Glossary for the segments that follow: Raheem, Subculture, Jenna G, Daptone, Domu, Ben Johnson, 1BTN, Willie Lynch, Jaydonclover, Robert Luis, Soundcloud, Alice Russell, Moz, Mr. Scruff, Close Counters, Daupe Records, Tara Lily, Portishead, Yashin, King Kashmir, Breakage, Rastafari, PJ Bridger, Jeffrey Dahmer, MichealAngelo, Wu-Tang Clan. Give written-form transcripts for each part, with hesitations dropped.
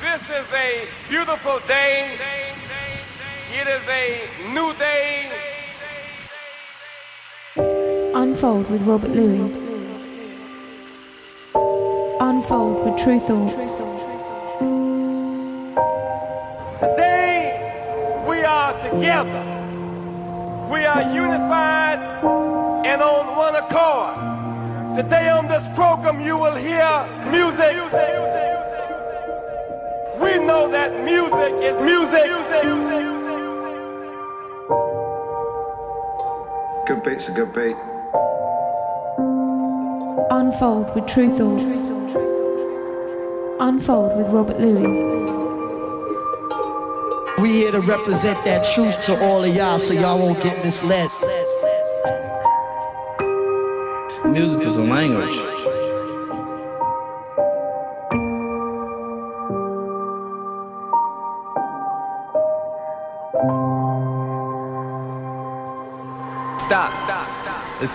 This is a beautiful day. It is a new day. Unfold with Robert Luis. Unfold with Tru Thoughts. Today we are together. We are unified and on one accord. Today on this program you will hear music. We know that music is music. Good beat's a good beat. Unfold with Tru Thoughts. Unfold with Robert Luis. We here to represent that truth to all of y'all so y'all won't get misled. Music is a language. Stop. Let's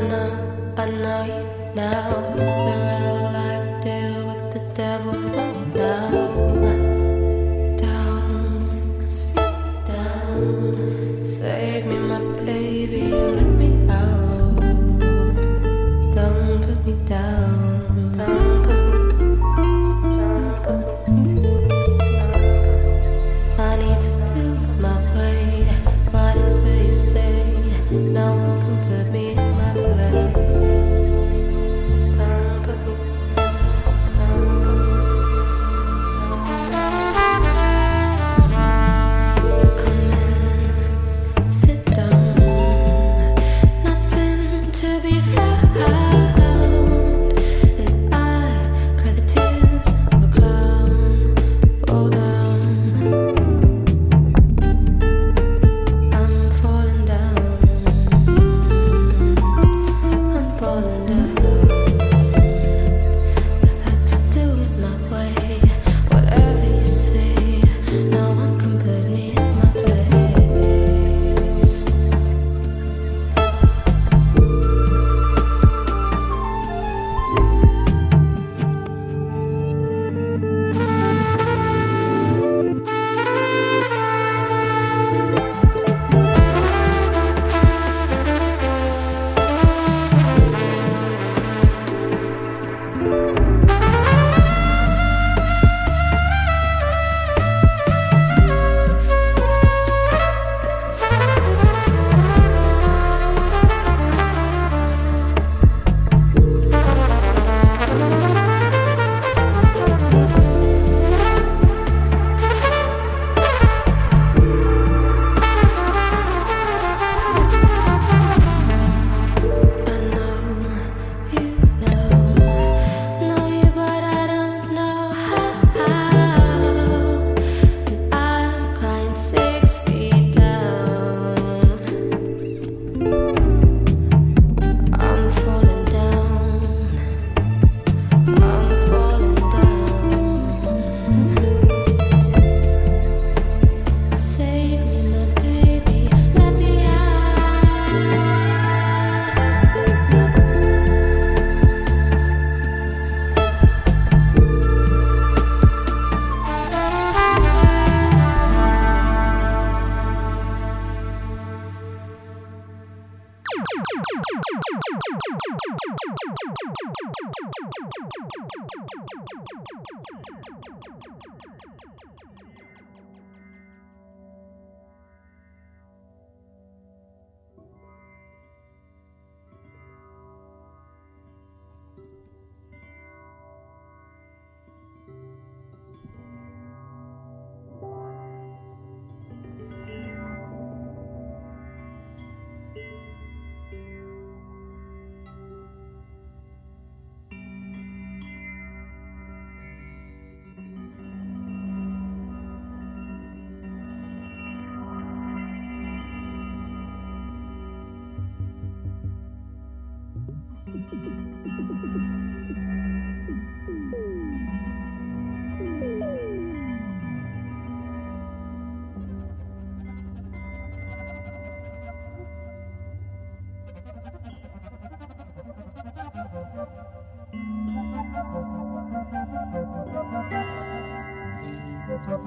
know you now. It's a real life deal with the devil for now. Down, 6 feet down. Save me, my baby, let me out. Don't put me down. No one can put me in my place. Don't put me. One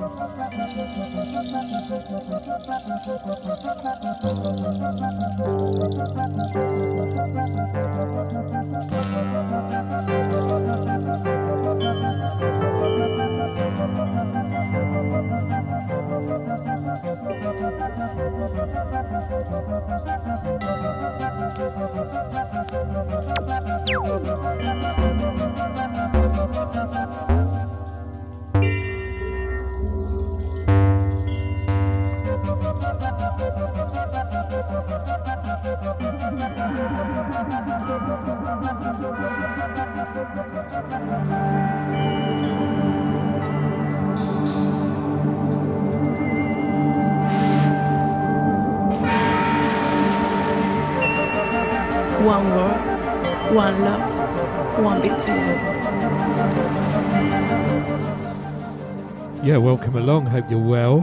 world, one love, one big team. Yeah, welcome along. Hope you're well.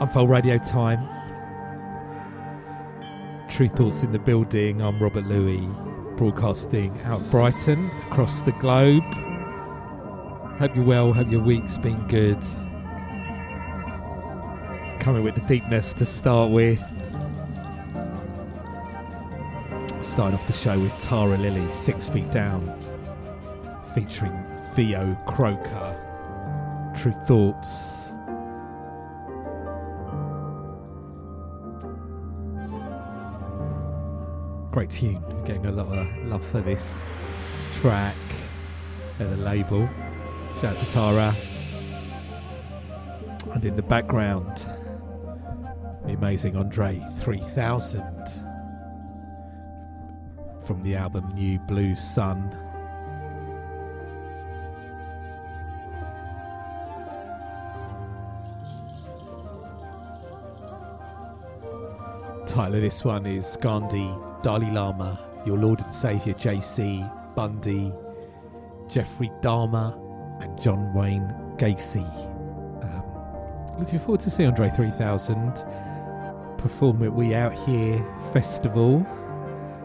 Unfold Radio time. Tru Thoughts in the building. I'm Robert Luis, broadcasting out of Brighton, across the globe. Hope you're well. Hope your week's been good. Coming with the deepness to start with. Starting off the show with Tara Lily, 6 Feet Down, featuring Theo Croker, Tru Thoughts. Great tune, I'm getting a lot of love for this track at the label. Shout out to Tara. And in the background, the amazing Andre 3000. From the album New Blue Sun. Title of this one is Gandhi, Dalai Lama, Your Lord and Saviour J.C. Bundy, Jeffrey Dahmer and John Wayne Gacy. Looking forward to see Andre 3000 perform at We Out Here Festival.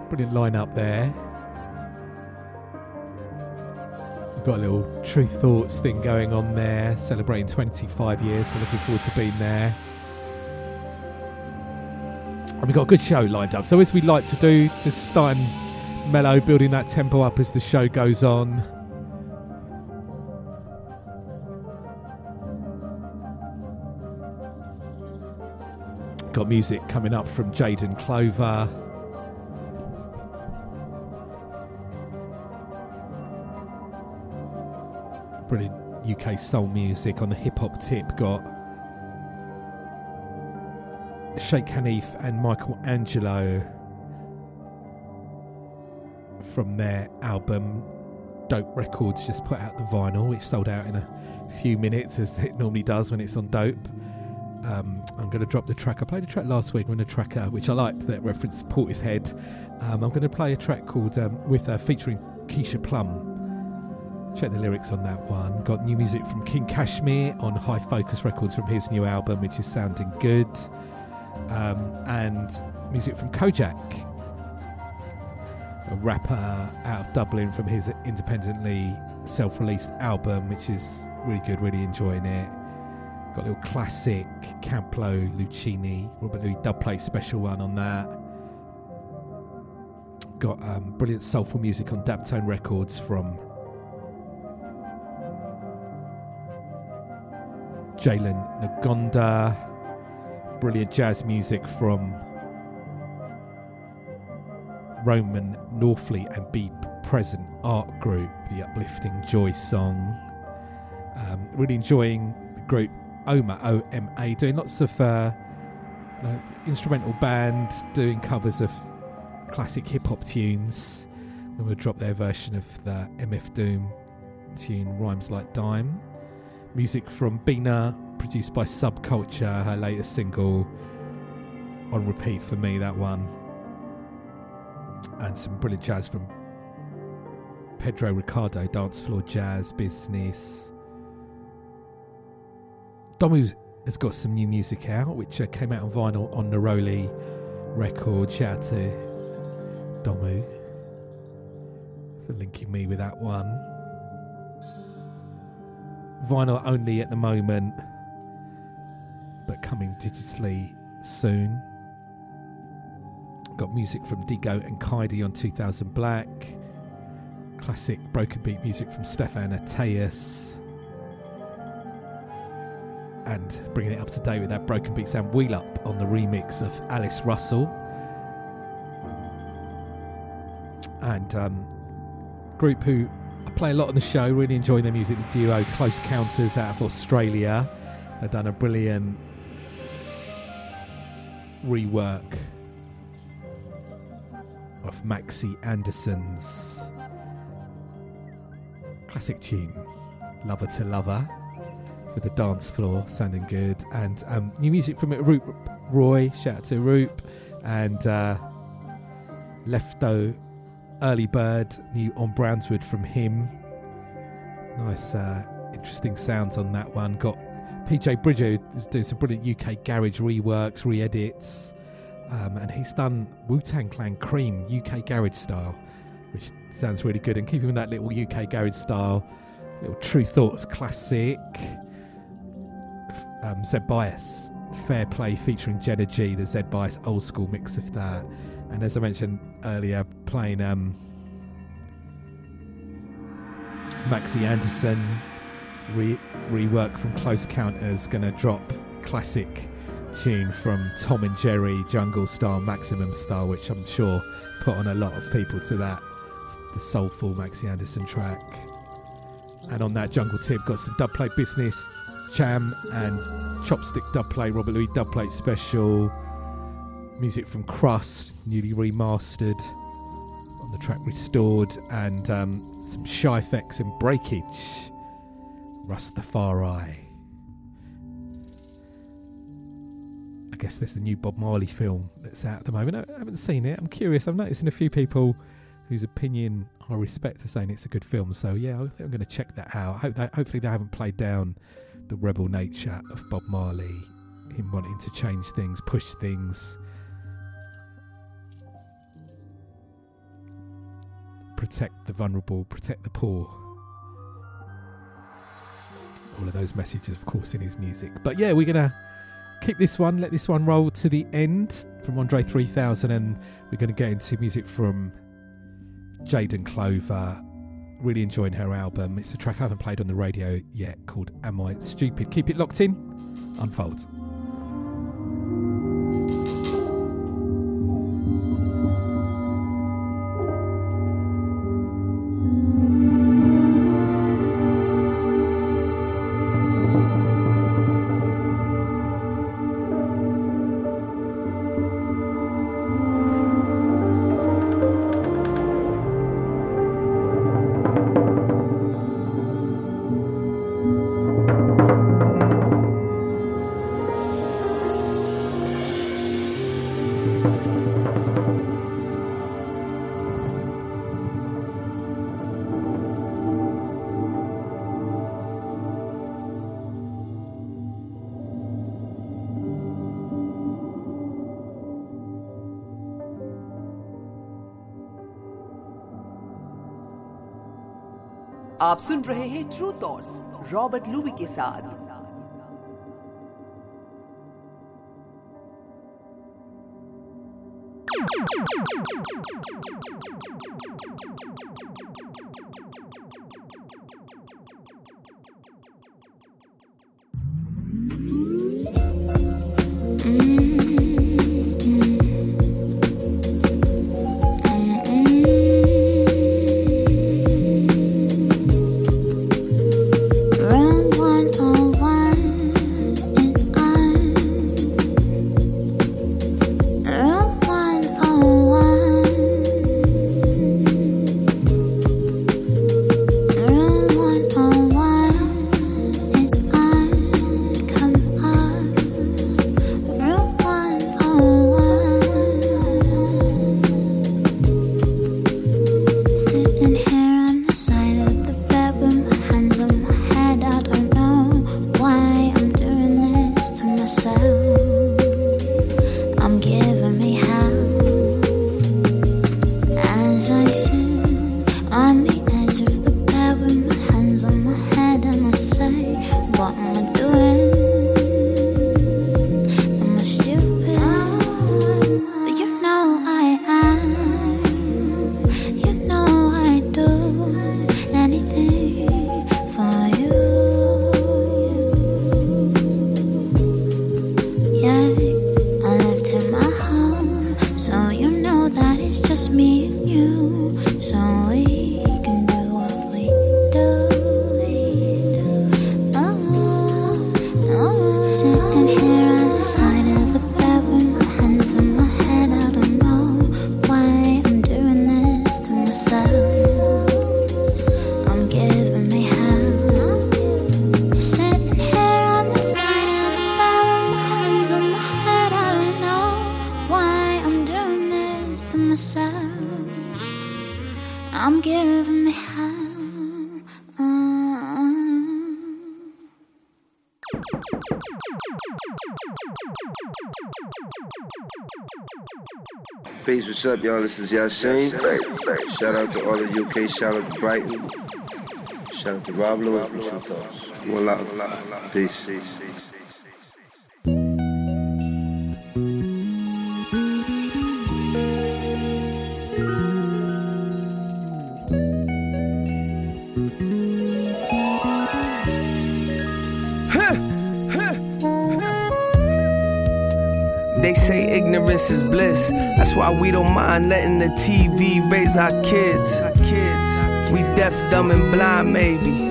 Brilliant lineup there. We've got a little Tru Thoughts thing going on there, celebrating 25 years, so looking forward to being there. And we've got a good show lined up. So as we like to do, just starting mellow, building that tempo up as the show goes on. Got music coming up from Jaydonclover. Brilliant UK soul music on the hip-hop tip. Got Shaykh Hanif and Michelangelo from their album Daupe Records, just put out the vinyl, which sold out in a few minutes as it normally does when it's on Daupe. I'm going to drop the track. I played a track last week on a tracker, which I liked, that reference Portishead. I'm going to play a track called featuring Keisha Plum. Check the lyrics on that one. Got new music from King Kashmir on High Focus Records from his new album, which is sounding good. And music from Kojaque, a rapper out of Dublin, from his independently self-released album, which is really good, really enjoying it. Got a little classic, Camp Lo, Lucini, Robert Luis Dubplate special one on that. Got brilliant soulful music on Daptone Records from Jalen Ngonda, brilliant jazz music from Roman Norfleet and Be Present Art Group, the uplifting joy song. Really enjoying the group Oma, O-M-A, doing lots of like instrumental band, doing covers of classic hip-hop tunes. And we'll drop their version of the MF Doom tune, Rhymes Like Dime. Music from Bina, produced by Subculture, her latest single, on repeat for me, that one. And some brilliant jazz from Pedro Ricardo, Dance Floor Jazz Business. Domu has got some new music out, which came out on vinyl on Neroli Records. Shout out to Domu for linking me with that one. vinyl only at the moment, but coming digitally soon. Got music from Dego and Kaidi on 2000 Black. Classic broken beat music from Stefan Ateus. And bringing it up to date with that broken beat sound, Wheel Up on the remix of Alice Russell. And group who I play a lot on the show, really enjoying their music, the duo Close Counters out of Australia. They've done a brilliant rework of Maxie Anderson's classic tune, Lover to Lover, with the dance floor sounding good. And new music from Roop Roy, shout out to Roop, and Lefto Early Bird, new on Brownswood from him. Nice, interesting sounds on that one. Got PJ Bridger, who's doing some brilliant UK garage reworks, re-edits. And he's done Wu-Tang Clan Cream UK garage style, which sounds really good. And keeping with that little UK garage style, little Tru Thoughts classic, Zed Bias Fair Play featuring Jenna G, the Zed Bias old school mix of that. And as I mentioned earlier, playing Maxie Anderson rework from Close Counters, gonna drop classic tune from Tom and Jerry, jungle style, maximum style, which I'm sure put on a lot of people to that, the soulful Maxie Anderson track. And on that jungle tip, got some dubplate business, Cham and Chopstick dubplate, Robert Luis dubplate special, music from Crust, newly remastered on the track Restored, and some Shyfex and Breakage, Rastafari. I guess there's the new Bob Marley film that's out at the moment. I haven't seen it. I'm curious. I'm noticing a few people whose opinion I respect are saying it's a good film. So yeah, I think I'm going to check that out. Hopefully they haven't played down the rebel nature of Bob Marley, him wanting to change things, push things, protect the vulnerable, protect the poor. All of those messages, of course, in his music. But yeah, we're going to keep this one, let this one roll to the end, from Andre 3000, and we're going to get into music from Jaydonclover. Really enjoying her album. It's a track I haven't played on the radio yet called Am I Stupid? Keep it locked in. Unfold. आप सुन रहे हैं true thoughts Robert Louis के साथ. Real Peace, what's up, y'all? This is Yashin. Shout out to all of UK, shout out to Brighton. Shout out to Rob Lewis from Tru Thoughts. One love. Peace. They say ignorance is bliss. That's why we don't mind letting the TV raise our kids. We deaf, dumb, and blind, maybe.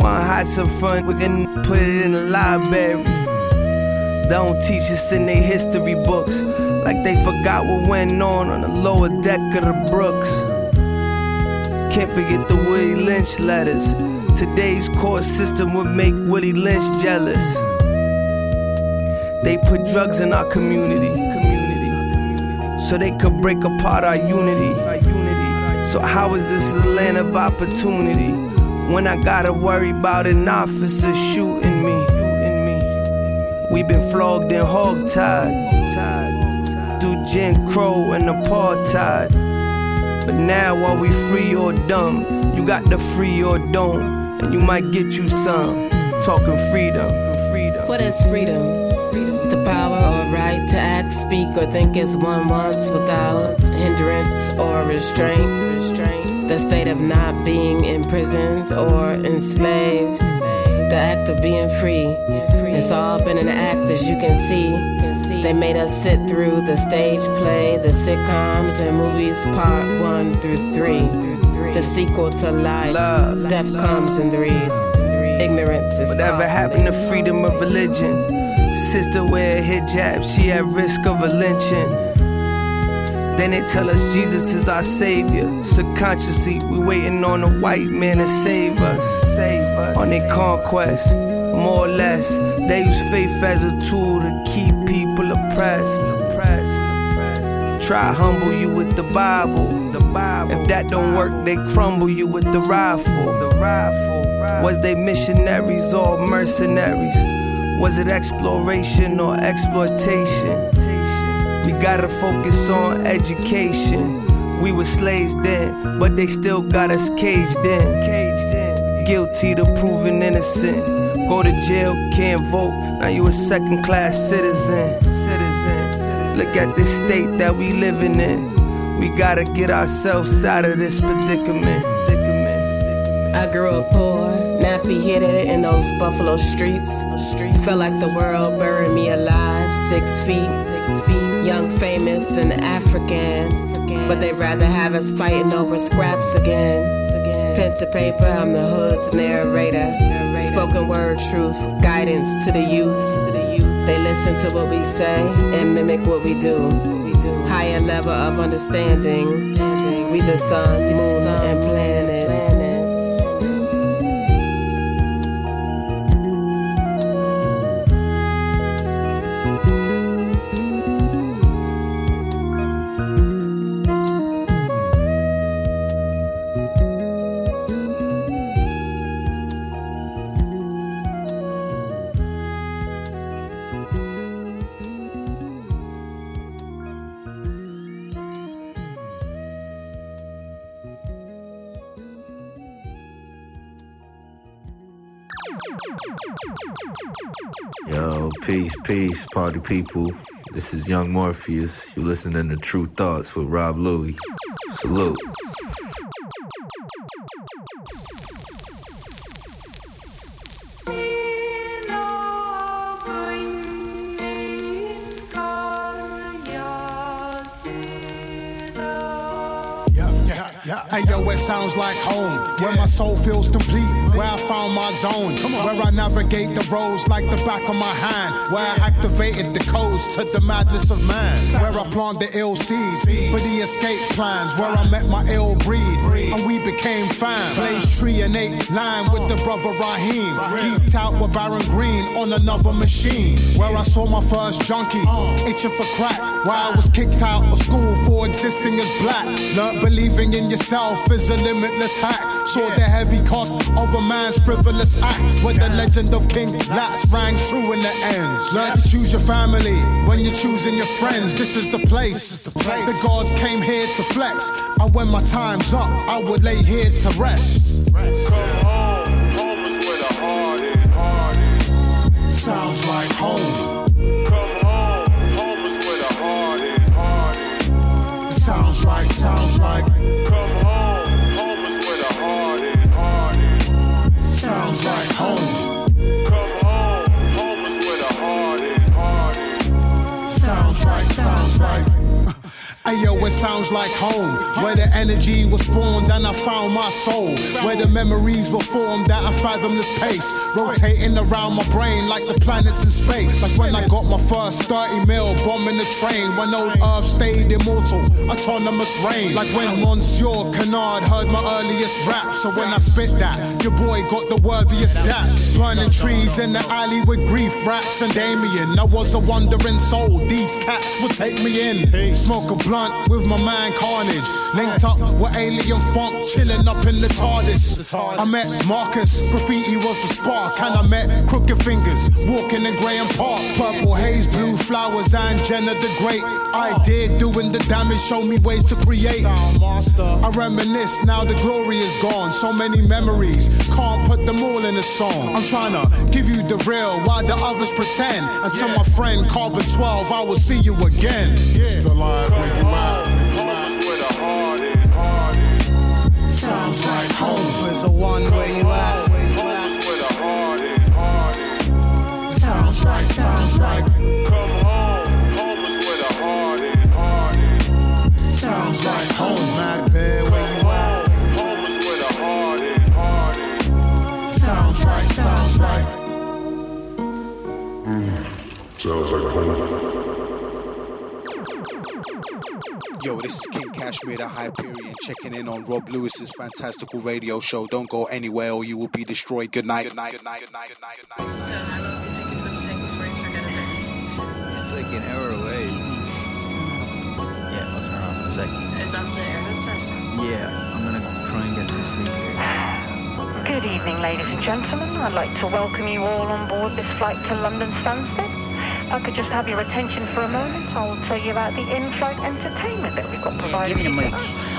Wanna hide some fun, we can put it in the library. Don't teach us in their history books, like they forgot what went on the lower deck of the Brooks. Can't forget the Willie Lynch letters. Today's court system would make Willie Lynch jealous. They put drugs in our community, so they could break apart our unity. So how is this a land of opportunity when I gotta worry about an officer shooting me? We've been flogged and hogtied through Jim Crow and apartheid. But now are we free or dumb? You got the free or don't, and you might get you some. Talking freedom. What is freedom? The power or right to act, speak, or think as one wants without hindrance or restraint. The state of not being imprisoned or enslaved. The act of being free. It's all been an act, as you can see. They made us sit through the stage play, the sitcoms and movies, part 1 through 3. The sequel to life. Death comes in threes. Ignorance is whatever happened to freedom of religion? Sister wear a hijab, she at risk of a lynching. Then they tell us Jesus is our savior. Subconsciously, we waiting on a white man to save us. On their conquest, more or less. They use faith as a tool to keep people oppressed. Try humble you with the Bible. If that don't work, they crumble you with the rifle. Was they missionaries or mercenaries? Was it exploration or exploitation? We gotta focus on education. We were slaves then, but they still got us caged in. Guilty to proven innocent. Go to jail, can't vote, now you a second class citizen. Look at this state that we living in. We gotta get ourselves out of this predicament. I grew up poor, nappy-headed in those Buffalo streets. Felt like the world buried me alive, 6 feet. Young, famous, and African. But they'd rather have us fighting over scraps again. Pen to paper, I'm the hood's narrator. Spoken word truth, guidance to the youth. They listen to what we say and mimic what we do. Higher level of understanding. We the sun, moon, and planets. Yo, peace, party people. This is Young Morpheus. You're listening to Tru Thoughts with Rob Louie. Salute. Ayo, it sounds like home, where my soul feels complete, where I found my zone, where I navigate the roads like the back of my hand, where I activated the codes to the madness of man, where I planned the ill seeds for the escape plans, where I met my ill breed, and we became fam. Blaze tree and 8 line with the brother Raheem, geeked out with Baron Green on another machine, where I saw my first junkie, itching for crack, where I was kicked out of school for existing as black, not believing in yourself is a limitless hack. Saw the heavy cost of a man's frivolous acts. When the legend of King Lats rang true in the end. Learn to choose your family when you're choosing your friends. This is the place. The gods came here to flex. And when my time's up, I would lay here to rest. Come home. Home is where the heart is. Heart is. Sounds like home. Come home. Home is where the heart is. Heart is. Sounds like, sounds like. Come home. Home is where the heart is. Heart is. Sounds like home. Come home. Home is where the heart is. Heart is. Sounds like, sounds like. Ayo, it sounds like home, where the energy was spawned and I found my soul, where the memories were formed at a fathomless pace, rotating around my brain like the planets in space. Like when I got my first 30 mil bombing the train, when old Earth stayed immortal, autonomous reign. Like when Monsieur Canard heard my earliest rap, so when I spit that, your boy got the worthiest daps. Burning trees in the alley with grief raps and Damien. I was a wandering soul, these cats would take me in. Smoke a blunt with my man Carnage, linked up with Alien Funk, chilling up in the TARDIS. I met Marcus, graffiti was the spark, and I met Crooked Fingers, walking in Graham Park. Purple haze, blue flowers, and Jenna the Great. Idea doing the damage, show me ways to create. I reminisce, now the glory is gone. So many memories, can't put them all in a song. I'm trying to give you the real, while the others pretend. Until my friend Carbon 12, I will see you again. Still alive. Home is where the heart is, heart is. Sounds like home is the one where you at. Home is where the heart is, heart is. Sounds like, sounds like. Come home, home is where the heart is, heart is. Sounds like home, mad bear where you at. Home is where the heart is, heart is. Sounds like, sounds like. Sounds like home. Yo, this is King Kashmir, the Hyperion, checking in on Rob Lewis's fantastical radio show. Don't go anywhere or you will be destroyed. Good night. Good night. Good night. Good night. Good night. Good night. So I love to take it upside before I forget it. It's like an hour away. Yeah, I'll turn off in a second. Is that the air hostess? Yeah, I'm gonna try and get some sleep. Good evening, ladies and gentlemen. I'd like to welcome you all on board this flight to London Stansted. I could just have your attention for a moment. I'll tell you about the in-flight entertainment that we've got provided. Give me the mic.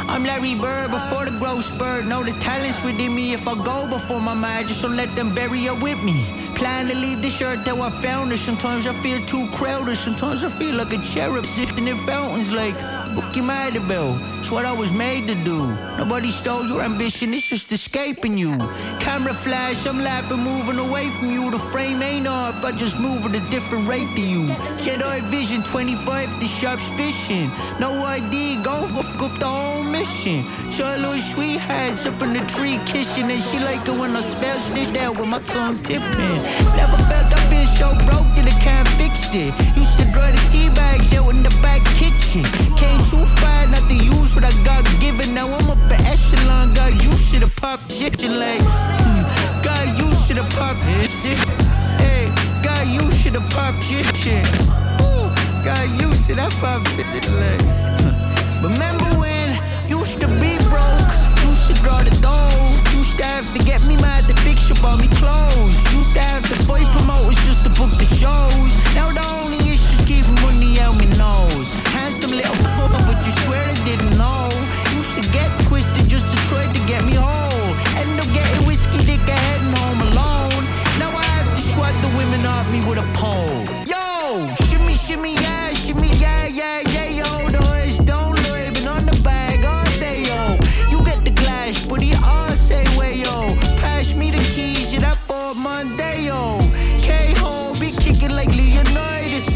I'm Larry Bird before the growth spurred. Know the talent's within me. If I go before my mind, just don't let them bury it with me. Plan to leave this earth that I found her. Sometimes I feel too crowded. Sometimes I feel like a cherub sitting in fountains like Bookie Madabel. It's what I was made to do. Nobody stole your ambition, it's just escaping you. Camera flash, I'm laughing, moving away from you. The frame ain't off, I just move at a different rate than you. Jedi vision, 25, the sharp's fishing. No ID, go fuck up the whole mission. Your little sweetheart's up in the tree kissing. And she like it when I spell snitch down with my tongue tipping. Never felt I've been so broke that I can't fix it. Used to draw the tea bags out in the back kitchen. Came too far not to use what I got given. Now I'm up an echelon. God, you should have popped shit like God, you should have popped shit. Hey, God, you should have popped shit. Ooh, God, you should have popped shit like. Remember when used to be broke? Used to draw the dough. Used to have to get me mad to fix up all me clothes. Used to have to fight promoters just to book the shows. Now the only issue's keep money out me nose. Handsome little fucker, but you swear they didn't know. Used to get twisted just to try to get me whole. End up getting whiskey dick and heading home alone. Now I have to swat the women off me with a pole. Yo, shimmy, shimmy, yeah, shimmy, yeah, yeah, yeah, yo. The hood's don't lie, been on the bag all day, yo. You get the glass, but he all say, way, yo. Pass me the keys, yeah, that for Monday, yo. K-Ho, be kicking like Leonidas.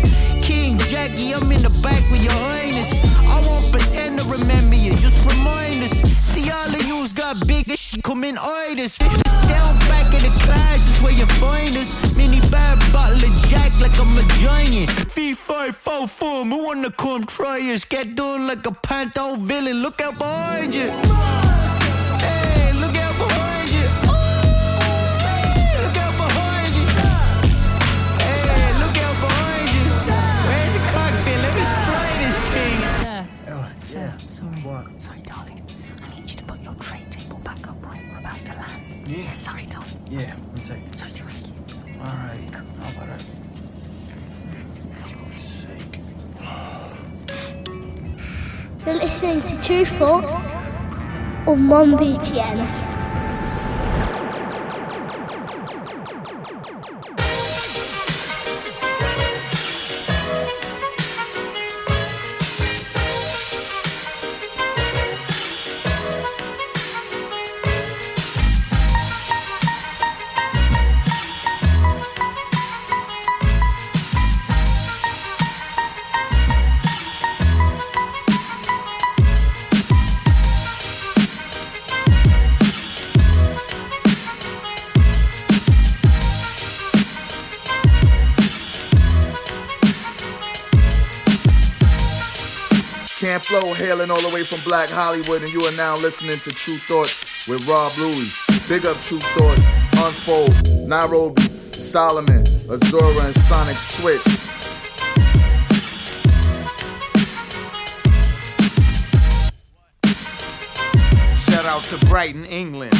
King Jackie, I'm in the back with your highness. I won't pretend to remember you, just remind us. See, all of you's got big as shit coming itis. It's down back in the class, is where you find us. Mini bad bottle of Jack like I'm a giant. V544, who wanna come try us? Get done like a panto villain, look out behind you. Hey, look out behind you. Ooh, look out behind you. Hey, look out behind you. Where's the cockpit? Let me fly this thing. Sir, sorry. Sorry, darling. I need you to put your tray Yeah, 1 second. So it's like, all right. How about I... You're listening to Tru Thoughts on 1BTN. Camp Lo hailing all the way from Black Hollywood, and you are now listening to Tru Thoughts with Rob Luis. Big up Tru Thoughts, Unfold, Nairobi, Solomon, Azura, and Sonic Switch. Shout out to Brighton, England.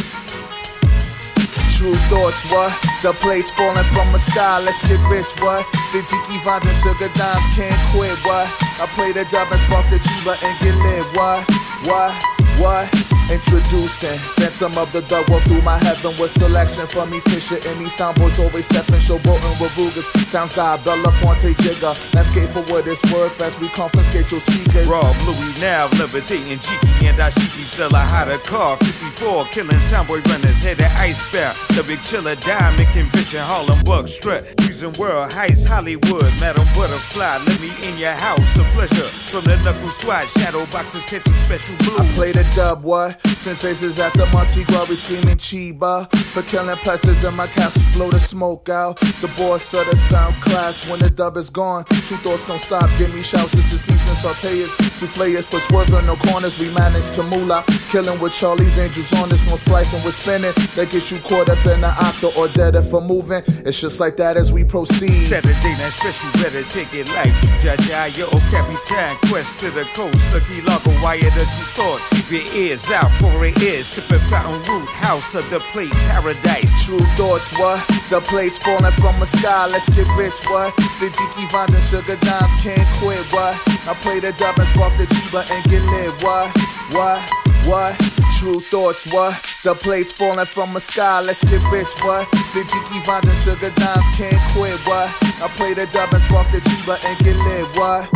Tru Thoughts, what? The plates falling from the sky, let's get rich, what? The Jiki Vines and Sugar Dimes can't quit, what? I play the dub and spark the Jiva and get lit, what? Introducing Phantom of the Dark, walk through my heaven with selection from me, Fisher, and these soundboards always stepping, showboating with Rugas, sounds Diabella, Ponte Jigger, landscape for what it's worth as we confiscate your speakers. Rob Louis now levitating Jiki and Ashiki, still a hotter car, 54, killing soundboy runners, headed icebound, the big chiller, diamond convention, Harlem Buck, strut, using world, heist, Hollywood, Madam Butterfly, let me in your house, a pleasure, from the knuckle swat, shadow boxes, catching special blues. I play the dub, what? Sensations at the Monte Grove, screaming Chiba. For killing pleasures in my castle, blow the smoke out. The boss of the sound class, when the dub is gone. True Thoughts don't stop, give me shouts, it's the season sauteers. Two players for swerving no corners, we manage to moolah. Killing with Charlie's Angels on this one, splicing with spinning. That gets you caught up in the octa or dead if I'm moving. It's just like that as we proceed. Saturday night special, better take it light. Jaja, yo, Capitan, quest to the coast. Lucky Lago, wire the True Thoughts. Keep your ears out for it is, sipping fountain root, house of the plate, paradise. Tru Thoughts, what? The plates falling from the sky, let's get rich, what? The Jiki Vines and Sugar Dimes can't quit, what? I play the dub and spark the Jiba and get lit, what? Tru Thoughts, what? The plates falling from the sky, let's get rich, what? The Jiki Vines and Sugar Dimes can't quit, what? I play the dub and spark the Jiba and get lit, what?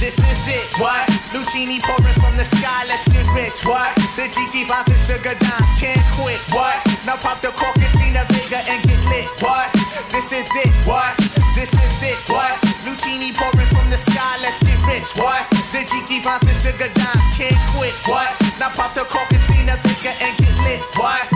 This is it, what? Lucini pouring from the sky, let's get rich, what? The Jiki Vines and Sugar Dimes can't quit, what? Now pop the cork, Christina Vega and get lit, what? This is it, what? This is it, what? Lucini pouring from the sky, let's get rich, what? The Jiki Vines and Sugar Dimes can't quit, what? Now pop the cork, Christina Vega and get lit, what?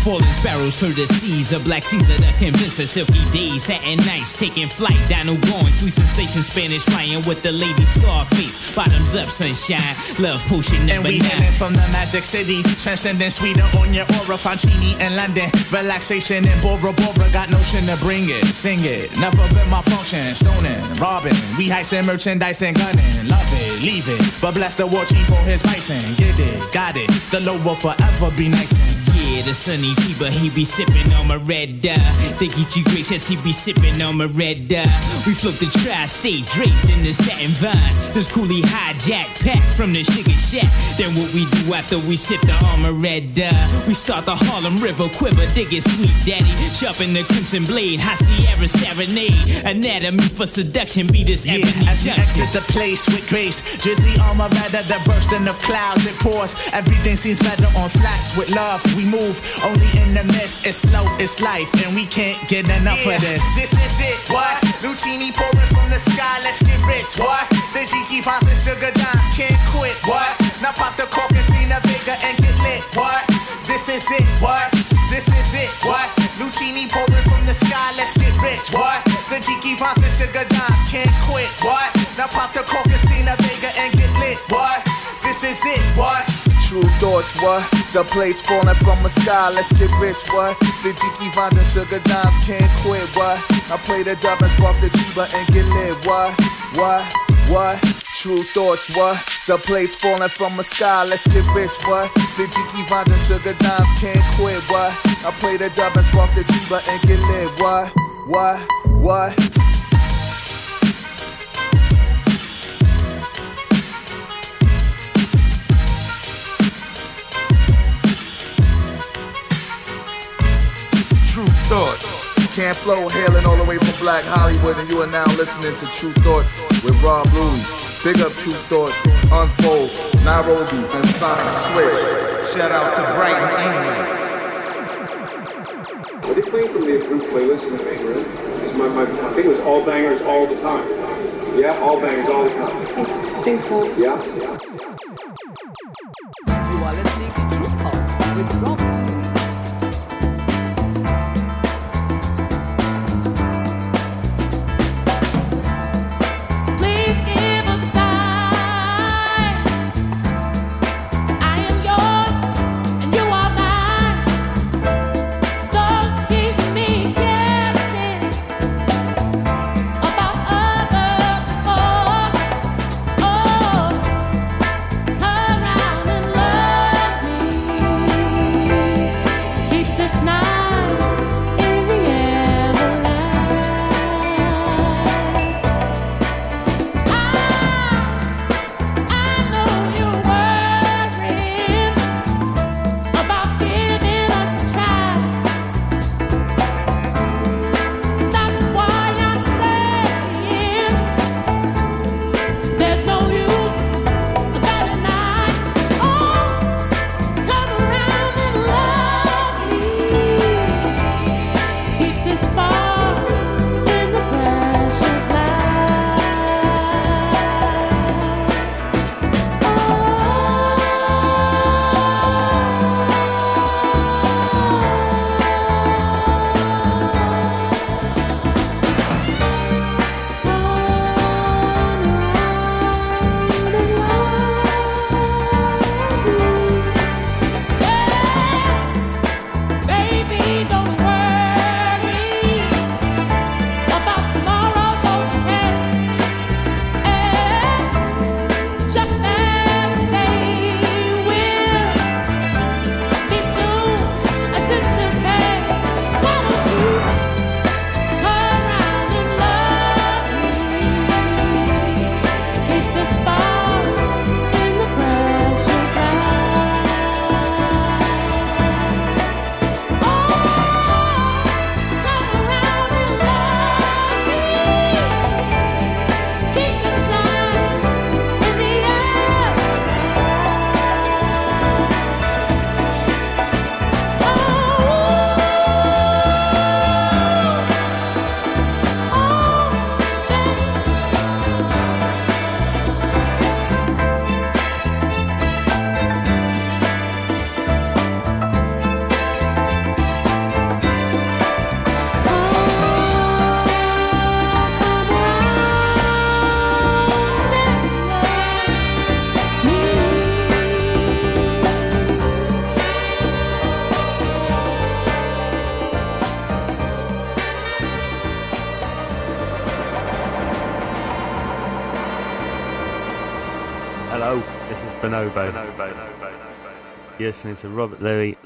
Falling sparrows through the seas, a black Caesar that convinces silky days, satin nights, taking flight, dino going, sweet sensation, Spanish flying with the lady Scarface, bottoms up sunshine, love potion number 9. And we hailing from the magic city, transcending sweeter on your aura, Fancini and London, relaxation and Bora Bora, got notion to bring it, sing it, never been my function, stoning, robbing, we heisting, merchandise and gunning, love it, leave it, but bless the war chief for his bison, get it, got it, the low will forever be nice and yeah, the sunny Chiba, he be sippin' on my red dye. The Geechee Gracious, he be sippin' on my red dye. We float the tri-state draped in the satin vines. This coolie hijack pack from the sugar shack. Then what we do after we sip the armor red dye? We start the Harlem River quiver, dig it sweet daddy. Chopping the crimson blade, high Sierra serenade. Anatomy for seduction, be this ebony as junction. As we exit the place with grace, drizzly armor rather than bursting of clouds. It pours, everything seems better on flats with love. We move, only in the mess, it's slow, it's life, and we can't get enough of this. This is it, what? Lucini pouring from the sky, let's get rich, what? The Jiki Vines and Sugar Dimes can't quit, what? Now pop the cork and Stina Vega and get lit, what? This is it, what? This is it, what? Lucini pouring from the sky, let's get rich, what? The Jiki Vines and Sugar Dimes can't quit, what? Now pop the cork and Stina Vega and get lit, what? This is it, what? Tru Thoughts, what? The plates falling from the sky, let's get rich, what? The Jiki Vines and Sugar Dimes can't quit, what? I play the dub and spark the Jiba and get lit, what? Tru Thoughts, what? The plates falling from the sky, let's get rich, what? The Jiki Vanda Sugar Dimes can't quit, what? I play the dub and spark the Jiva and get lit, what? What? Tru Thoughts. Camp Lo hailing all the way from Black Hollywood, and you are now listening to Tru Thoughts with Rob Luis. Big up Tru Thoughts, Unfold, Nairobi, and Sonic Switch. Shout out to Brighton, England. Were they playing from the approved playlist in the main room? I think it was all bangers all the time. Yeah, all bangers all the time. I think so. Yeah. You are listening to Tru Thoughts with Rob. You're listening to Robert Luis.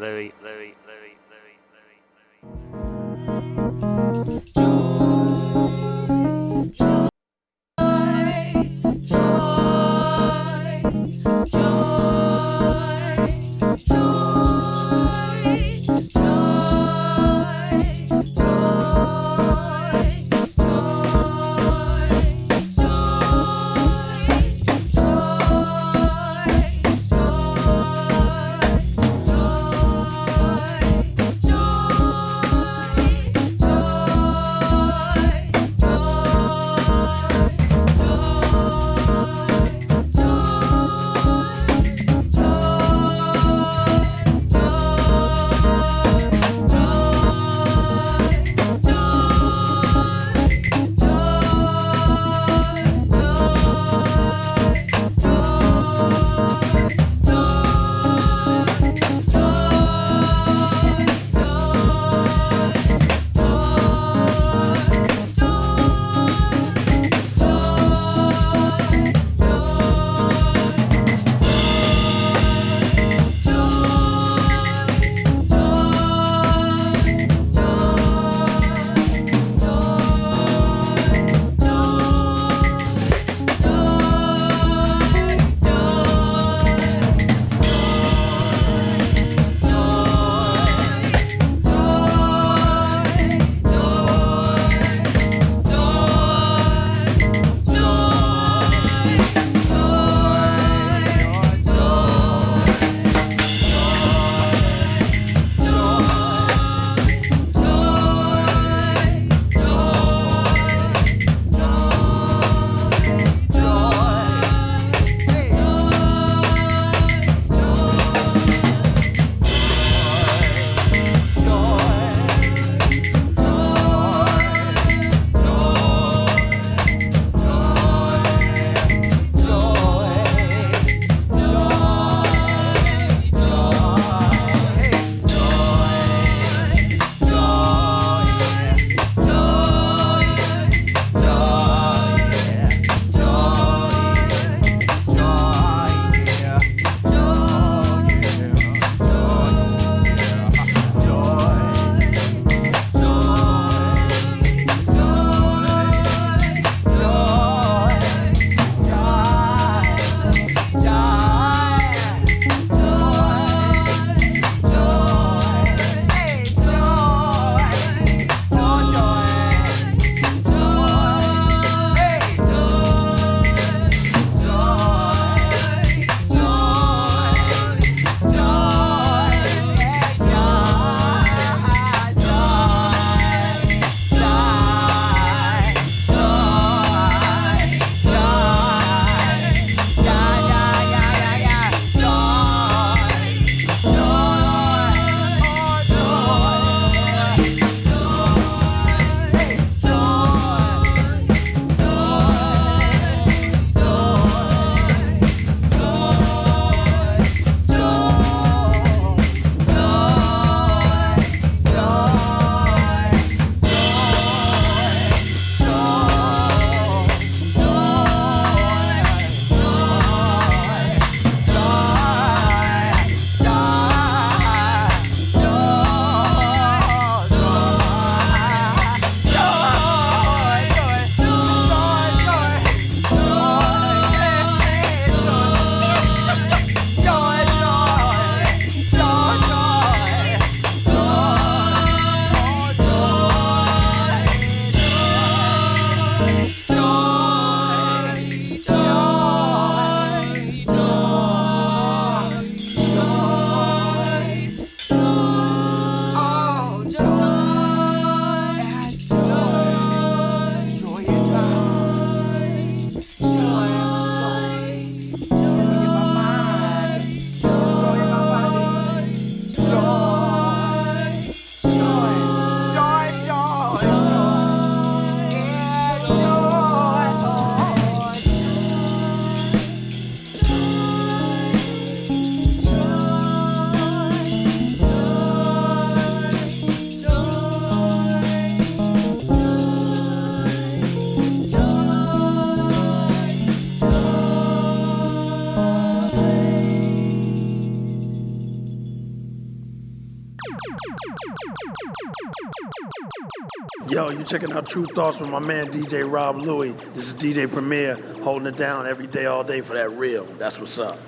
Yo, you checking out Tru Thoughts with my man DJ Rob Louie. This is DJ Premier, holding it down every day, all day for that real. That's what's up.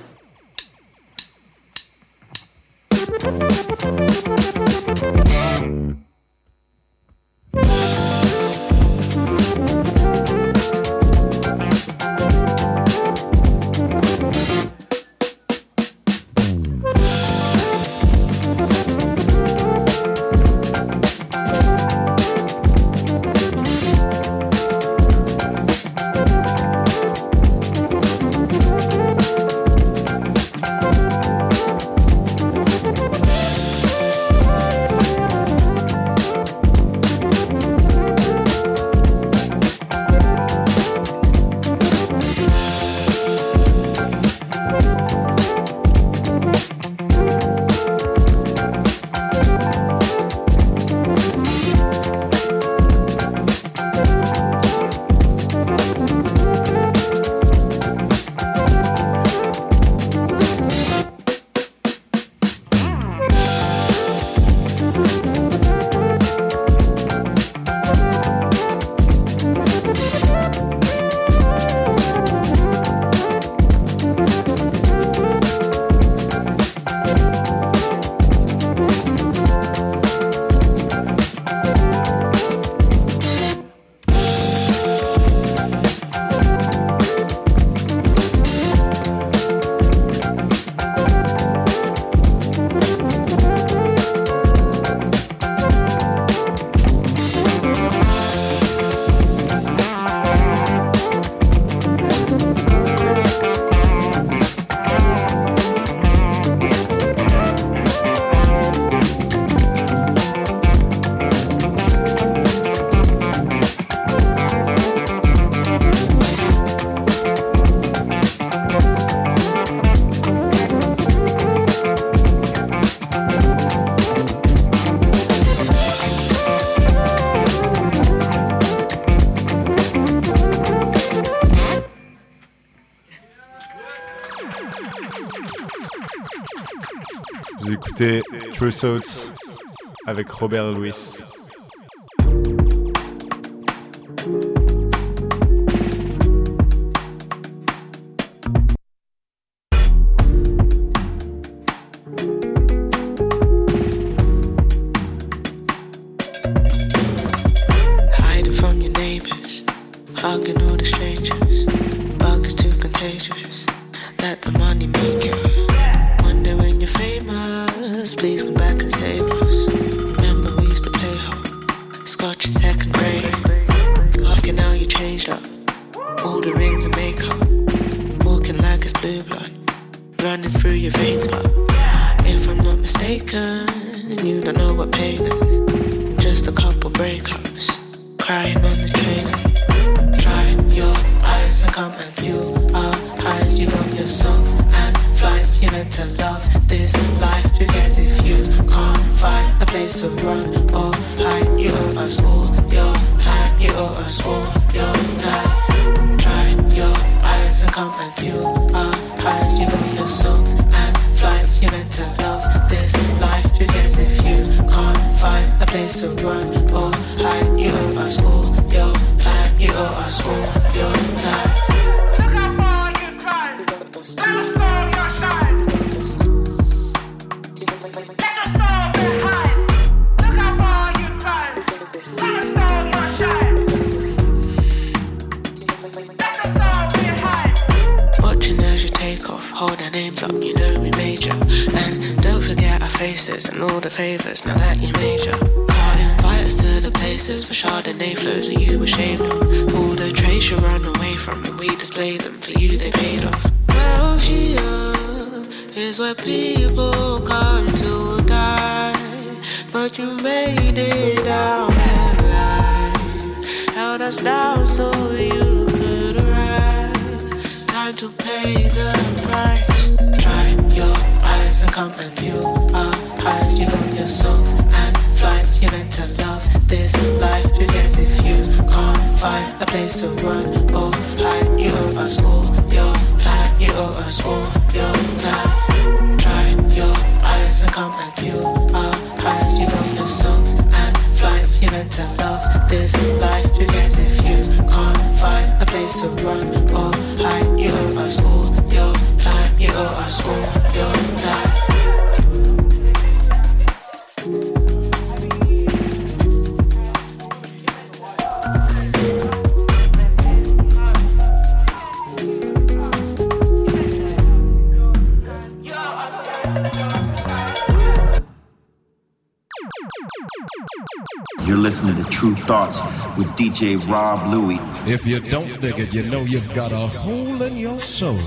Vous écoutez Tru Thoughts avec Robert Luis. Come and view our eyes, you got your songs and flights, you meant to love. this life, who cares if you can't find a place to run or hide? You owe us all your time, you owe us all your time. You're listening to Tru Thoughts with DJ Rob Louie. If you don't dig it, you know you've got a hole in your soul.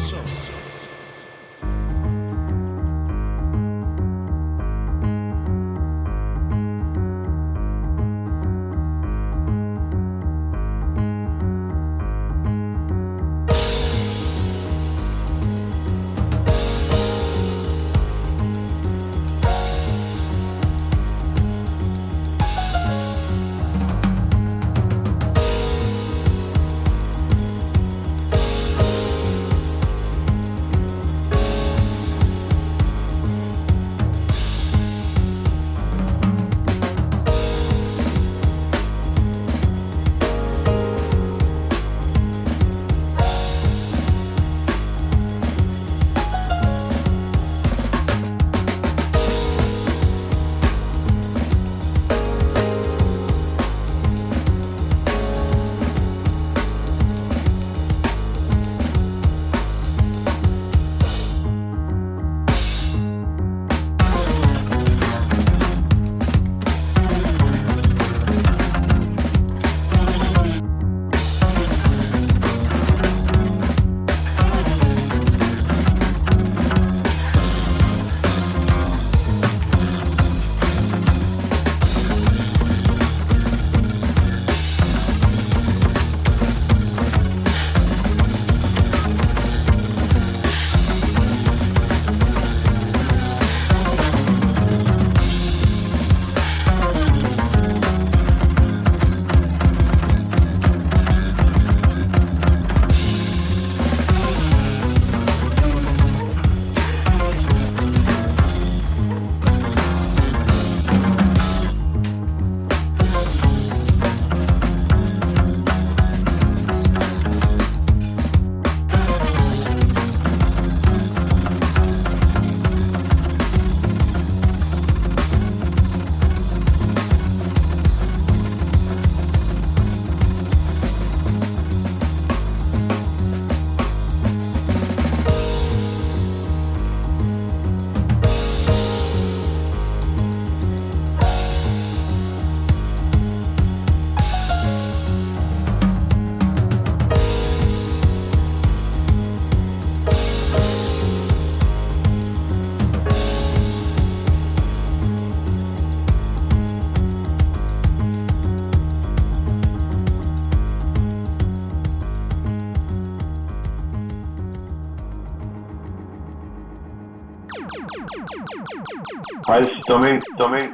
Hi, this is Domu,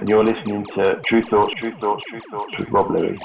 and you're listening to Tru Thoughts with Rob Louis.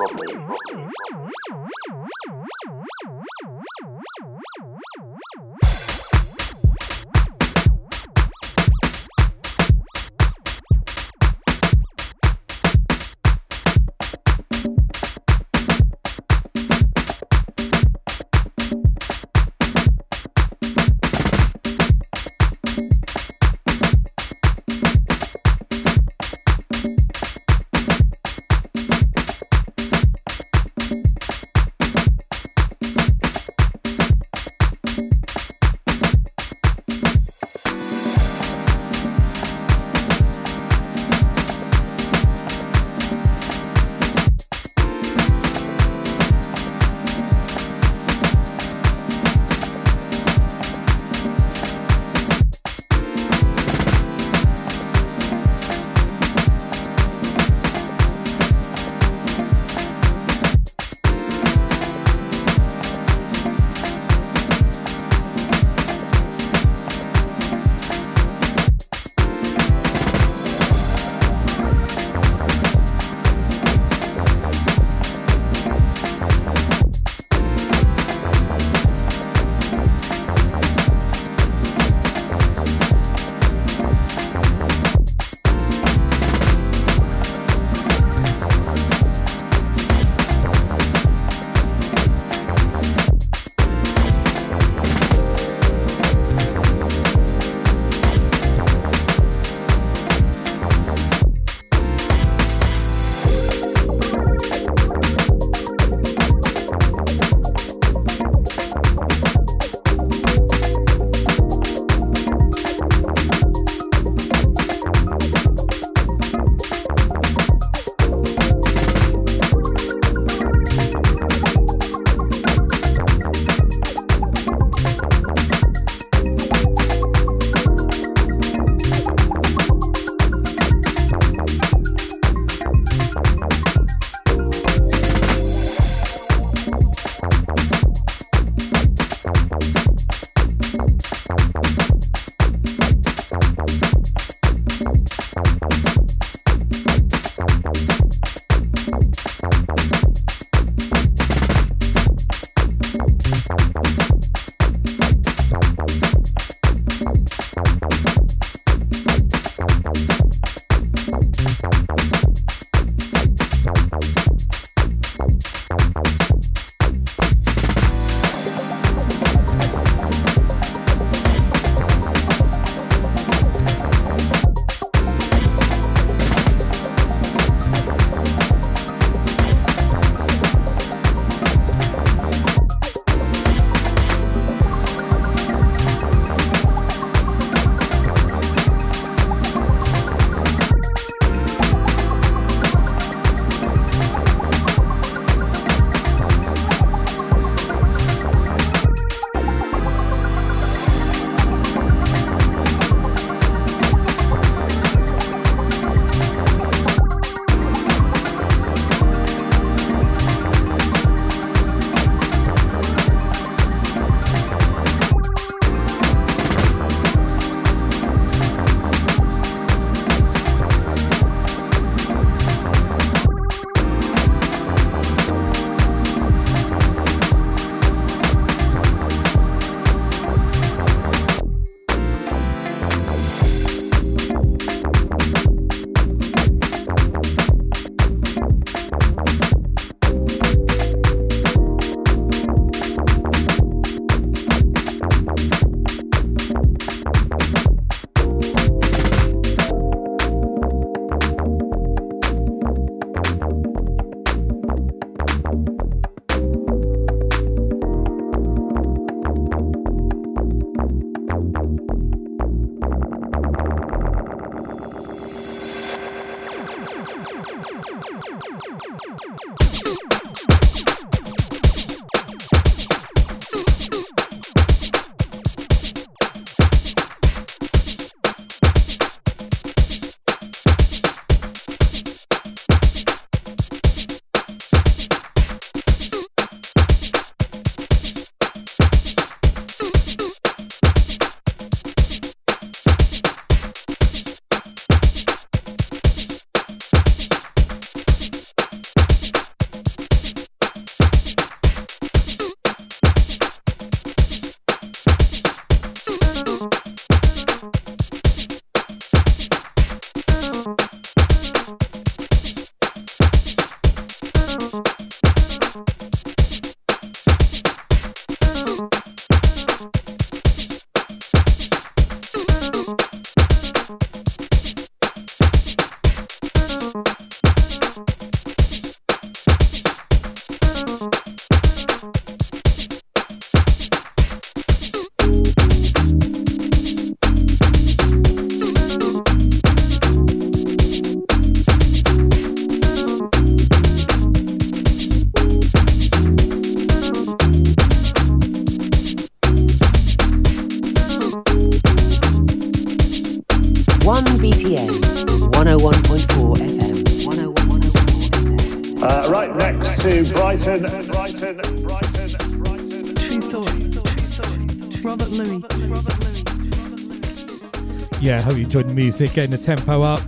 Yeah, I hope you enjoyed the music, getting the tempo up.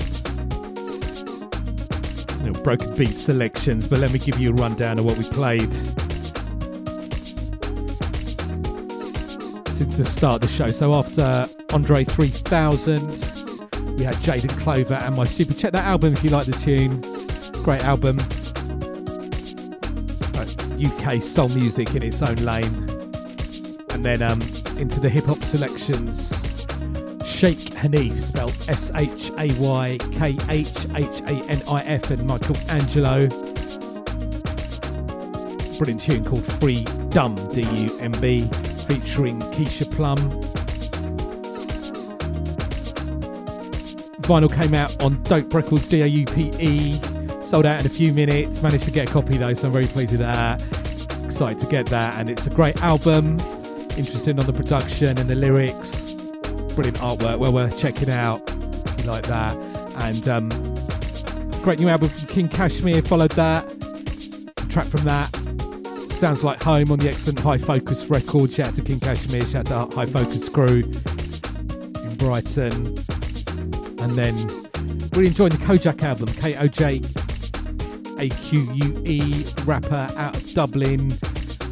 Little broken beat selections, but let me give you a rundown of what we played. Since the start of the show, so after Andre 3000, we had Jaydonclover and My Stupid. Check that album if you like the tune. Great album. UK soul music in its own lane. And then into the hip-hop selections. Shaykh Hanif, spelled S-H-A-Y-K-H-H-A-N-I-F, and Michelangelo. Brilliant tune called Free Dumb, D-U-M-B, featuring Keisha Plum. Vinyl came out on Daupe Records, D-A-U-P-E. Sold out in a few minutes. Managed to get a copy though, so I'm very pleased with that. Excited to get that, and it's a great album. Interesting on the production and the lyrics. Brilliant artwork. Well worth checking out if you like that. And great new album from King Kashmir followed that. A track from that, Sounds Like Home, on the excellent High Focus record. Shout out to King Kashmir. Shout out to High Focus crew in Brighton. And then really enjoying the Kojaque album, K-O-J. AQUE, rapper out of Dublin,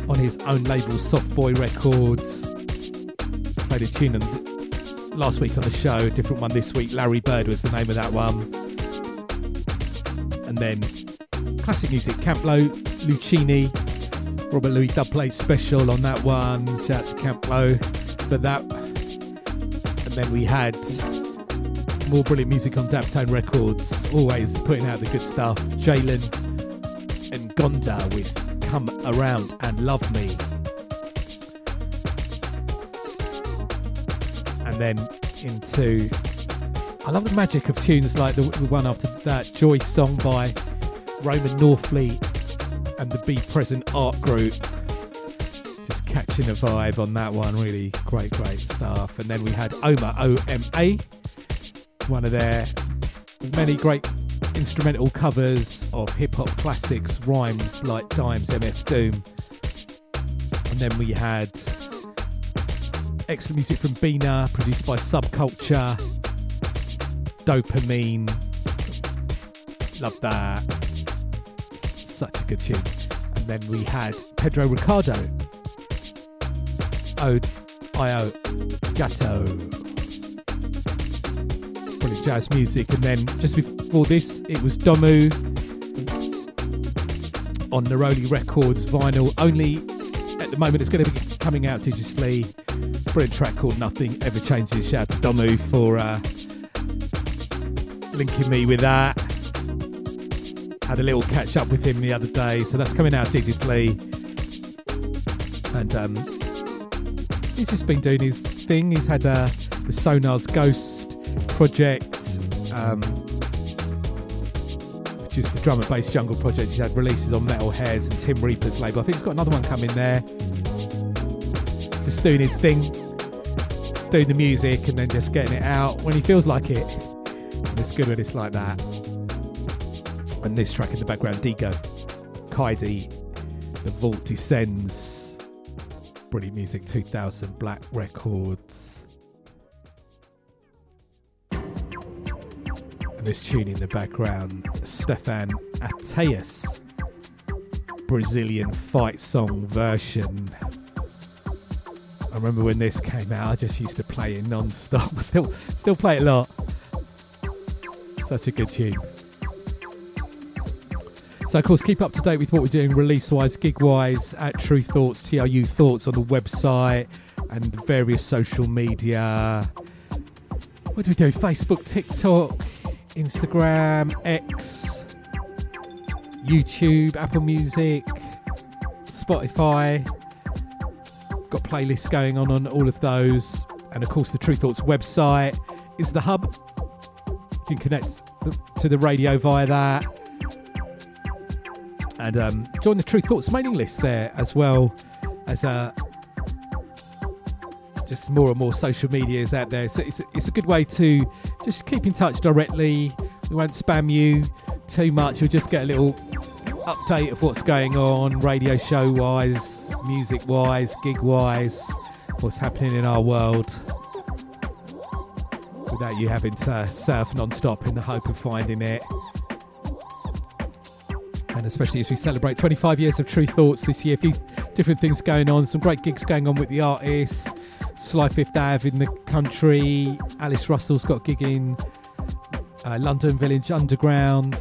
on his own label Softboy Records. Played a tune last week on the show, a different one this week. Larry Bird was the name of that one. and then classic music, Camp Lo, Lucchini, Robert Luis dub plate special on that one, shout out to Camp Lo for that. And then we had more brilliant music on Daupe Records, always putting out the good stuff, Jalen Ngonda with Come Around and Love Me. And then into, I love the magic of tunes like the one after that, Joy Song by Roman Norfleet and the Be Present Art Group. Just catching a vibe on that one, really great, great stuff. And then we had Oma, O-M-A, one of their many great instrumental covers of hip-hop classics, rhymes like Dime's MF Doom. And then we had excellent music from Bina, produced by Subculture, Dopamine, love that, such a good tune. And then we had Pedro Ricardo, O.I.O. Gato, brilliant jazz music. And then just before this it was Domu on Neroli Records vinyl only. At the moment it's going to be coming out digitally, brilliant track called Nothing Ever Changes. Shout out to Domu for linking me with that. Had a little catch up with him the other day, so that's coming out digitally. And he's just been doing his thing. He's had the Sonar's Ghost project, which is the drum and bass jungle project. He's had releases on Metalheads and Tim Reaper's label. I think he's got another one coming there. Just doing his thing, doing the music and then just getting it out when he feels like it. And it's good when it's like that. And this track in the background, Dego, Kaidi, The Vault Descends, brilliant music, 2000 Black Records. And this tune in the background, Stefan Ateus, Brazilian fight song version. I remember when this came out, I just used to play it non-stop, still play it a lot. Such a good tune. So, of course, keep up to date with what we're doing release-wise, gig-wise, at Tru Thoughts, TRU Thoughts on the website and various social media. What do we do? Facebook, TikTok, Instagram, X, YouTube, Apple Music, Spotify. Got playlists going on all of those. And, of course, the Tru Thoughts website is the hub. You can connect to the radio via that. And join the Tru Thoughts mailing list there, as well as just more and more social medias out there. So it's a good way to just keep in touch directly. We won't spam you too much. You'll just get a little update of what's going on, radio show-wise, music-wise, gig-wise, what's happening in our world, without you having to surf non-stop in the hope of finding it. And especially as we celebrate 25 years of Tru Thoughts this year, a few different things going on, some great gigs going on with the artists, Sly Fifth Ave in the country, Alice Russell's got a gig in London Village Underground,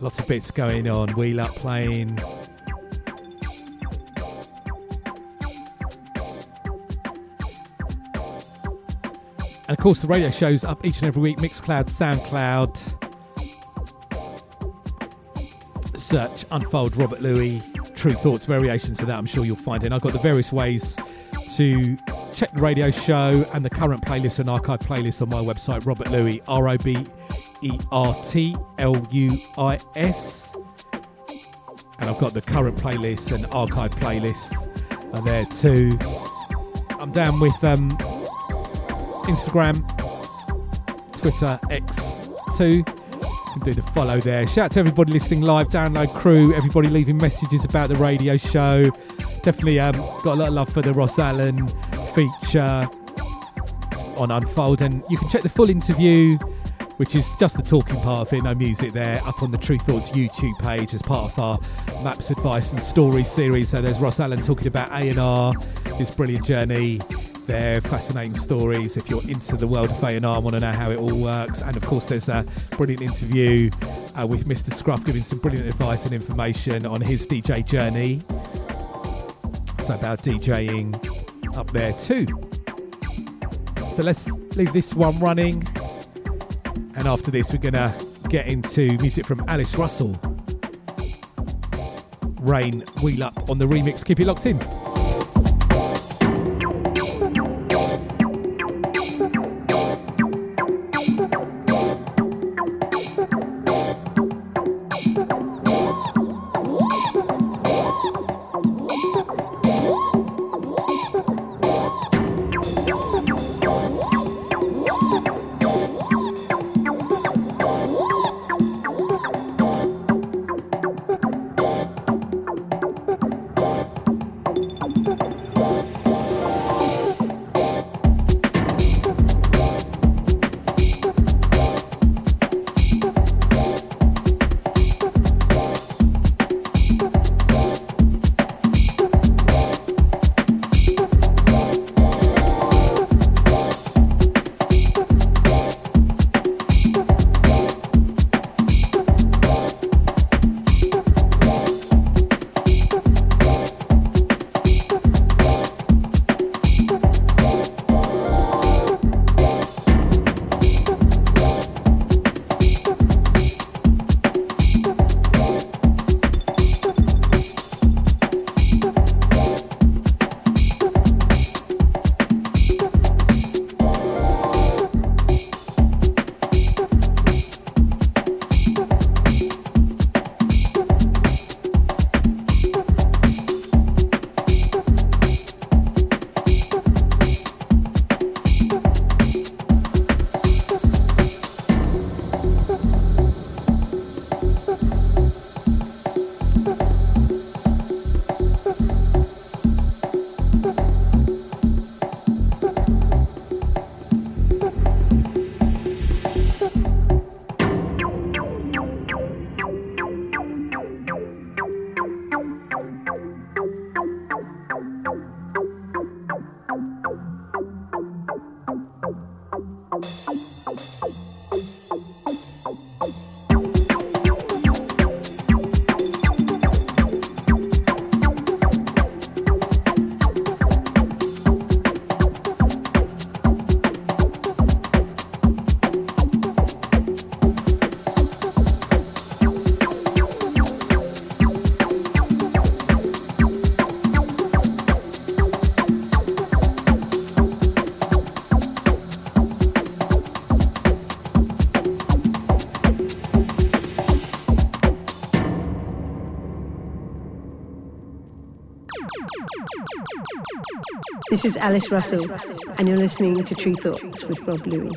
lots of bits going on, Wheel Up playing. And of course the radio show's up each and every week, Mixcloud, Soundcloud. Search Unfold Robert Luis, Tru Thoughts, variations of that, I'm sure you'll find it. And I've got the various ways to check the radio show and the current playlist and archive playlist on my website, Robert Luis, RobertLuis. And I've got the current playlist and archive playlists are there too. I'm down with Instagram, Twitter, X too. Do the follow there. Shout out to everybody listening live, download crew, everybody leaving messages about the radio show. Definitely got a lot of love for the Ross Allen feature on Unfold, and you can check the full interview, which is just the talking part of it, no music there, up on the Tru Thoughts YouTube page as part of our Maps, Advice and Stories series. So there's Ross Allen talking about A&R, his brilliant journey there, fascinating stories if you're into the world of A&R and want to know how it all works. And of course there's a brilliant interview with Mr. Scruff giving some brilliant advice and information on his DJ journey. So about DJing up there too. So let's leave this one running. And after this, we're going to get into music from Alice Russell. Rain, Wheel Up on the remix. Keep it locked in. This is Alice Russell, and you're listening to Tru Thoughts with Rob Louis.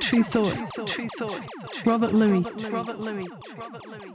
Tru Thoughts, Tru Thoughts, Robert Luis, Robert Luis, Robert Luis.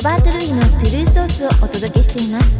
ロバート・ルイのトゥルーストーツをお届けしています。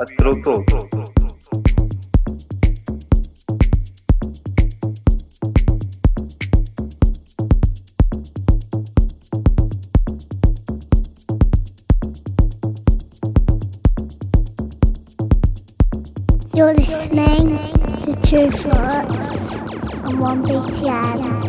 at Tru Thoughts. You're listening to Tru Thoughts on 1BTN.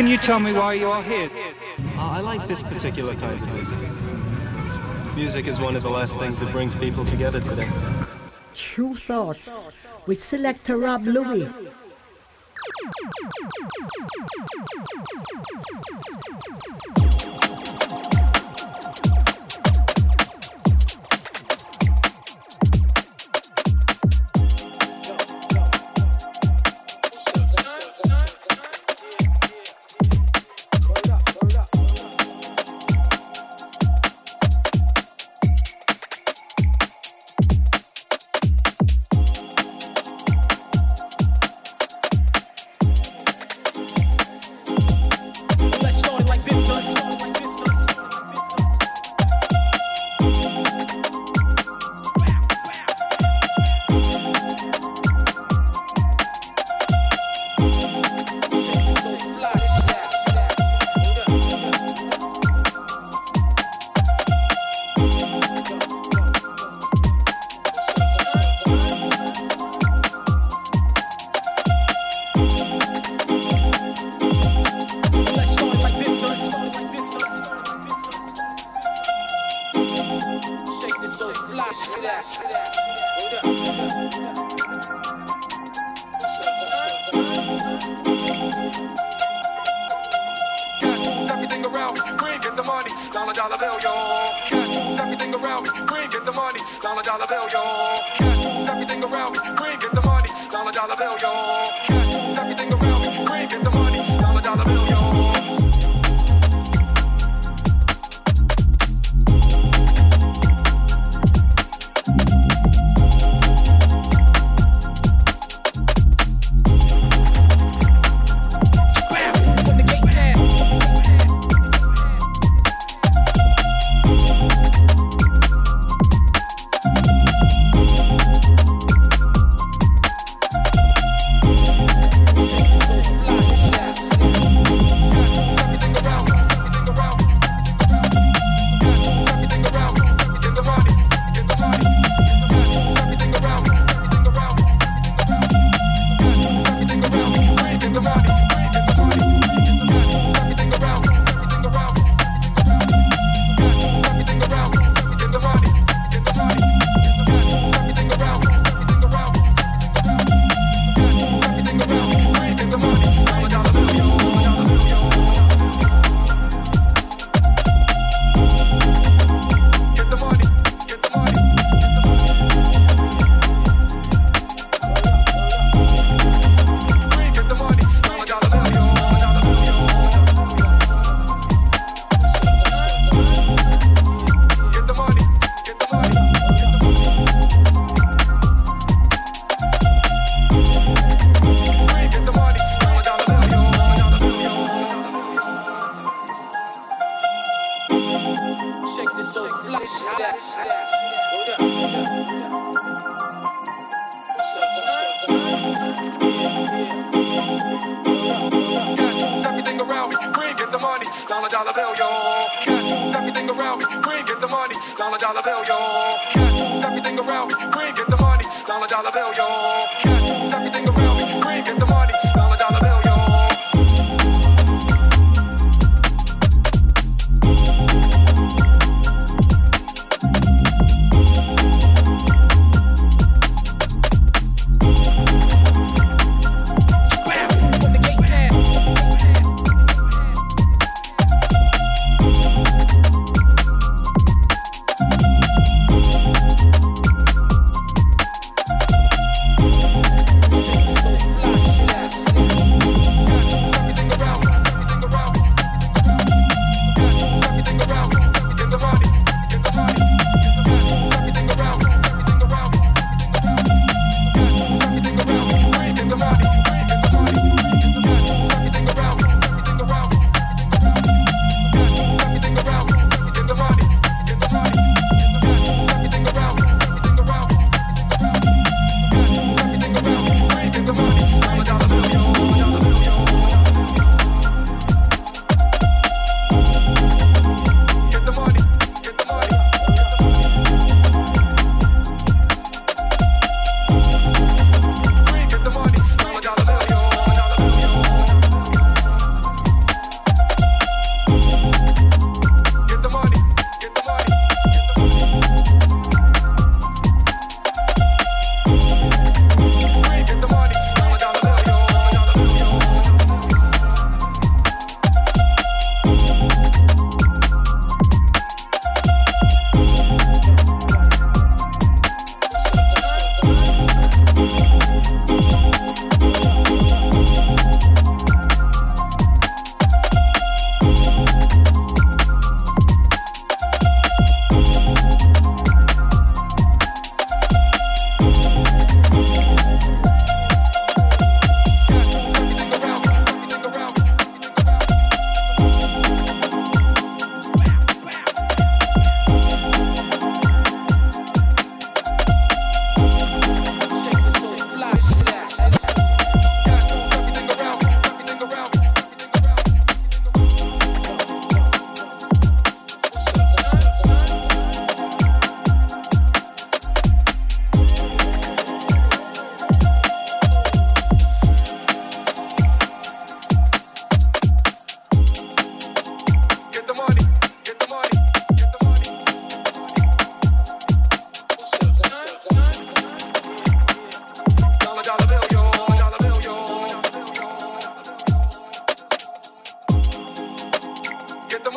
Can you tell me why you are here? I like this particular kind of music. Music is one of the last things that brings people together today. Tru Thoughts with selector Rob Louis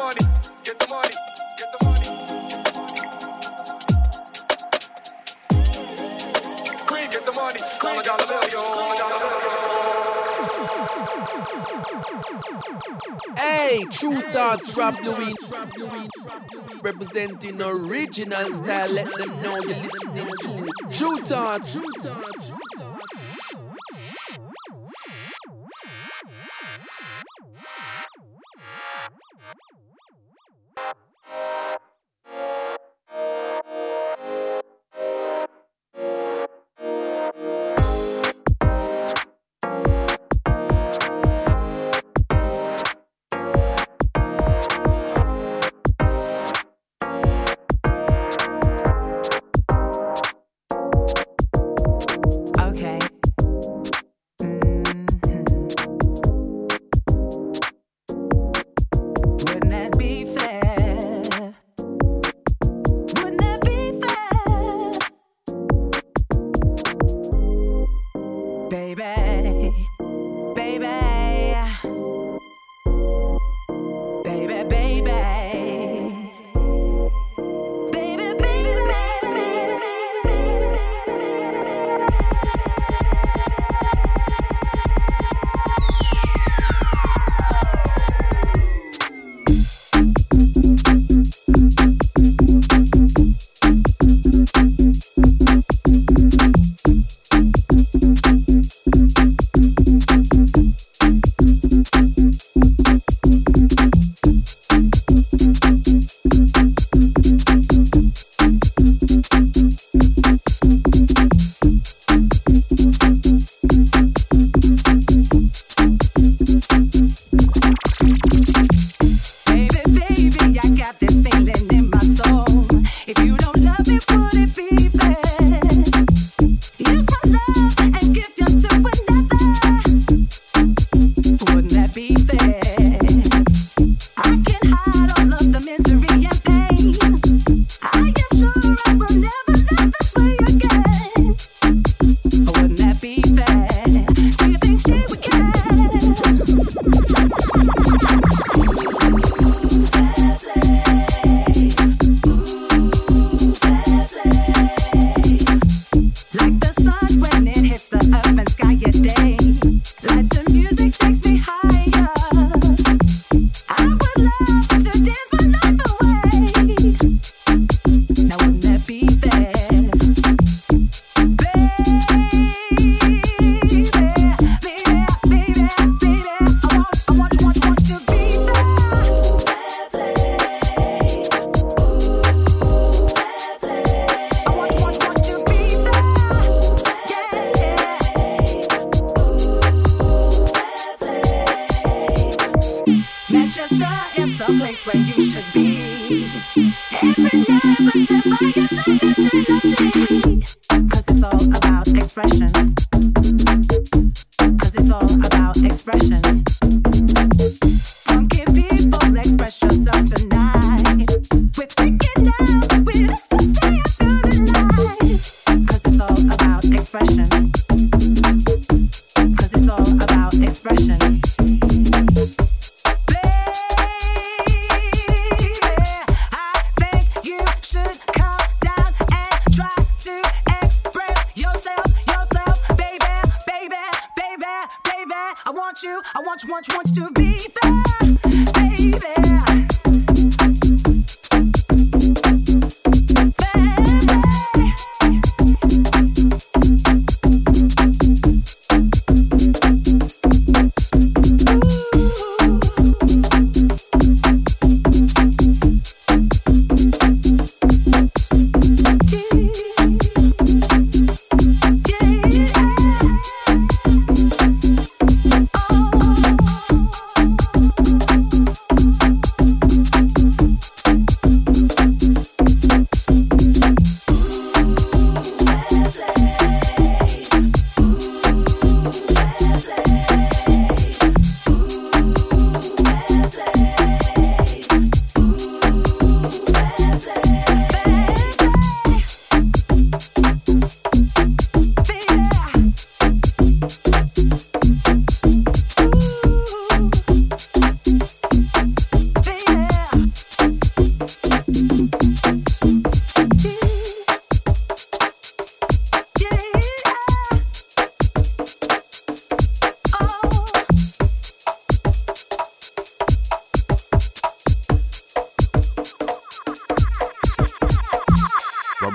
money, get the money, get the money. Queen, get the money, $1 million. Hey, Tru Thoughts, Robert Luis, representing original style. Let them know you're listening to Tru Thoughts.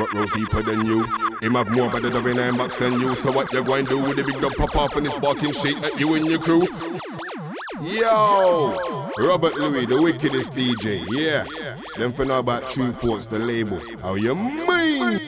but rose deeper than you. Him have more better than in box than you. So what you going to do with the big dog pop off and this barking shit at you and your crew? Yo! Robert Luis, the wickedest DJ, yeah. Them for now about Tru Thoughts, the label. How you mean?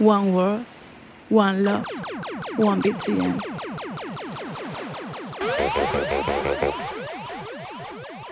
One world, one love, one BTN.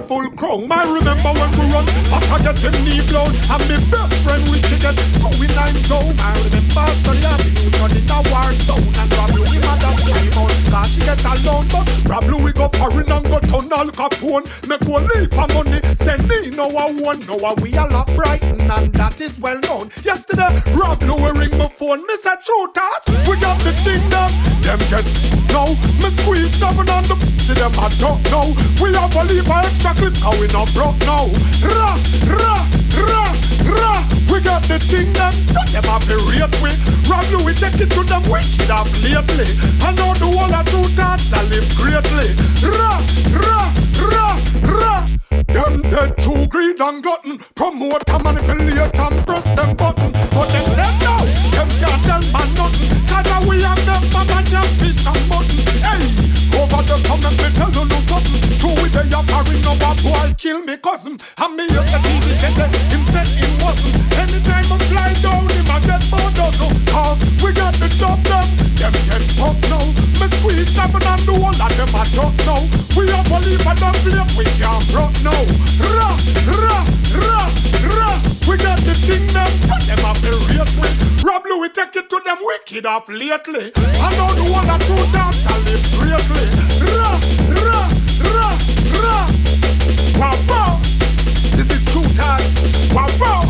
Full chrome. I remember when we run after getting knee blown, and my best friend we chicken going I'm zone. I remember the last you turn in a war zone, and Rob Louis mother came out, cause she get alone, but Rob Louis go foreign and go turn Al Capone. Make one leap for money, send me no a one. No a we all up Brighton, and that is well known. Yesterday, Rob Louis ring my phone, me said Tru Thoughts, we got the thing done. Them get now, me squeeze seven on the to them I don't know. We have a leap by chocolate, how we not broke now. Ra, ra, ra, ra. We got the thing them, set them up the real way. Rob Louis take it to them wicked up lately. I know the whole of Tru Thoughts I live greatly. Ra, ra, ra, ra. Them dead to greed and glutton, promote and manipulate and press them button. But them dead now, them can't tell man nothing. Cause I we have them mama them fish and mutton. Hey! Over the comment, me tell you no something. True with a yappering number, boy, kill me cousin. And me up the TV center, him said it wasn't. Anytime I fly down, him I get more dozen. Cause we got the top them, them get pumped now. Me squeeze seven and the whole of them I don't know. We are believe and don't believe, we can't rock now. Ra, ra, ra, ra. We got the thing them, set them up the real way. Rob Louis take it to them wicked off lately. I know the one that Tru Thoughts I live greatly. Ra, ra, ra, ra. Wow, wow. This is Tru Thoughts. Wow, wow.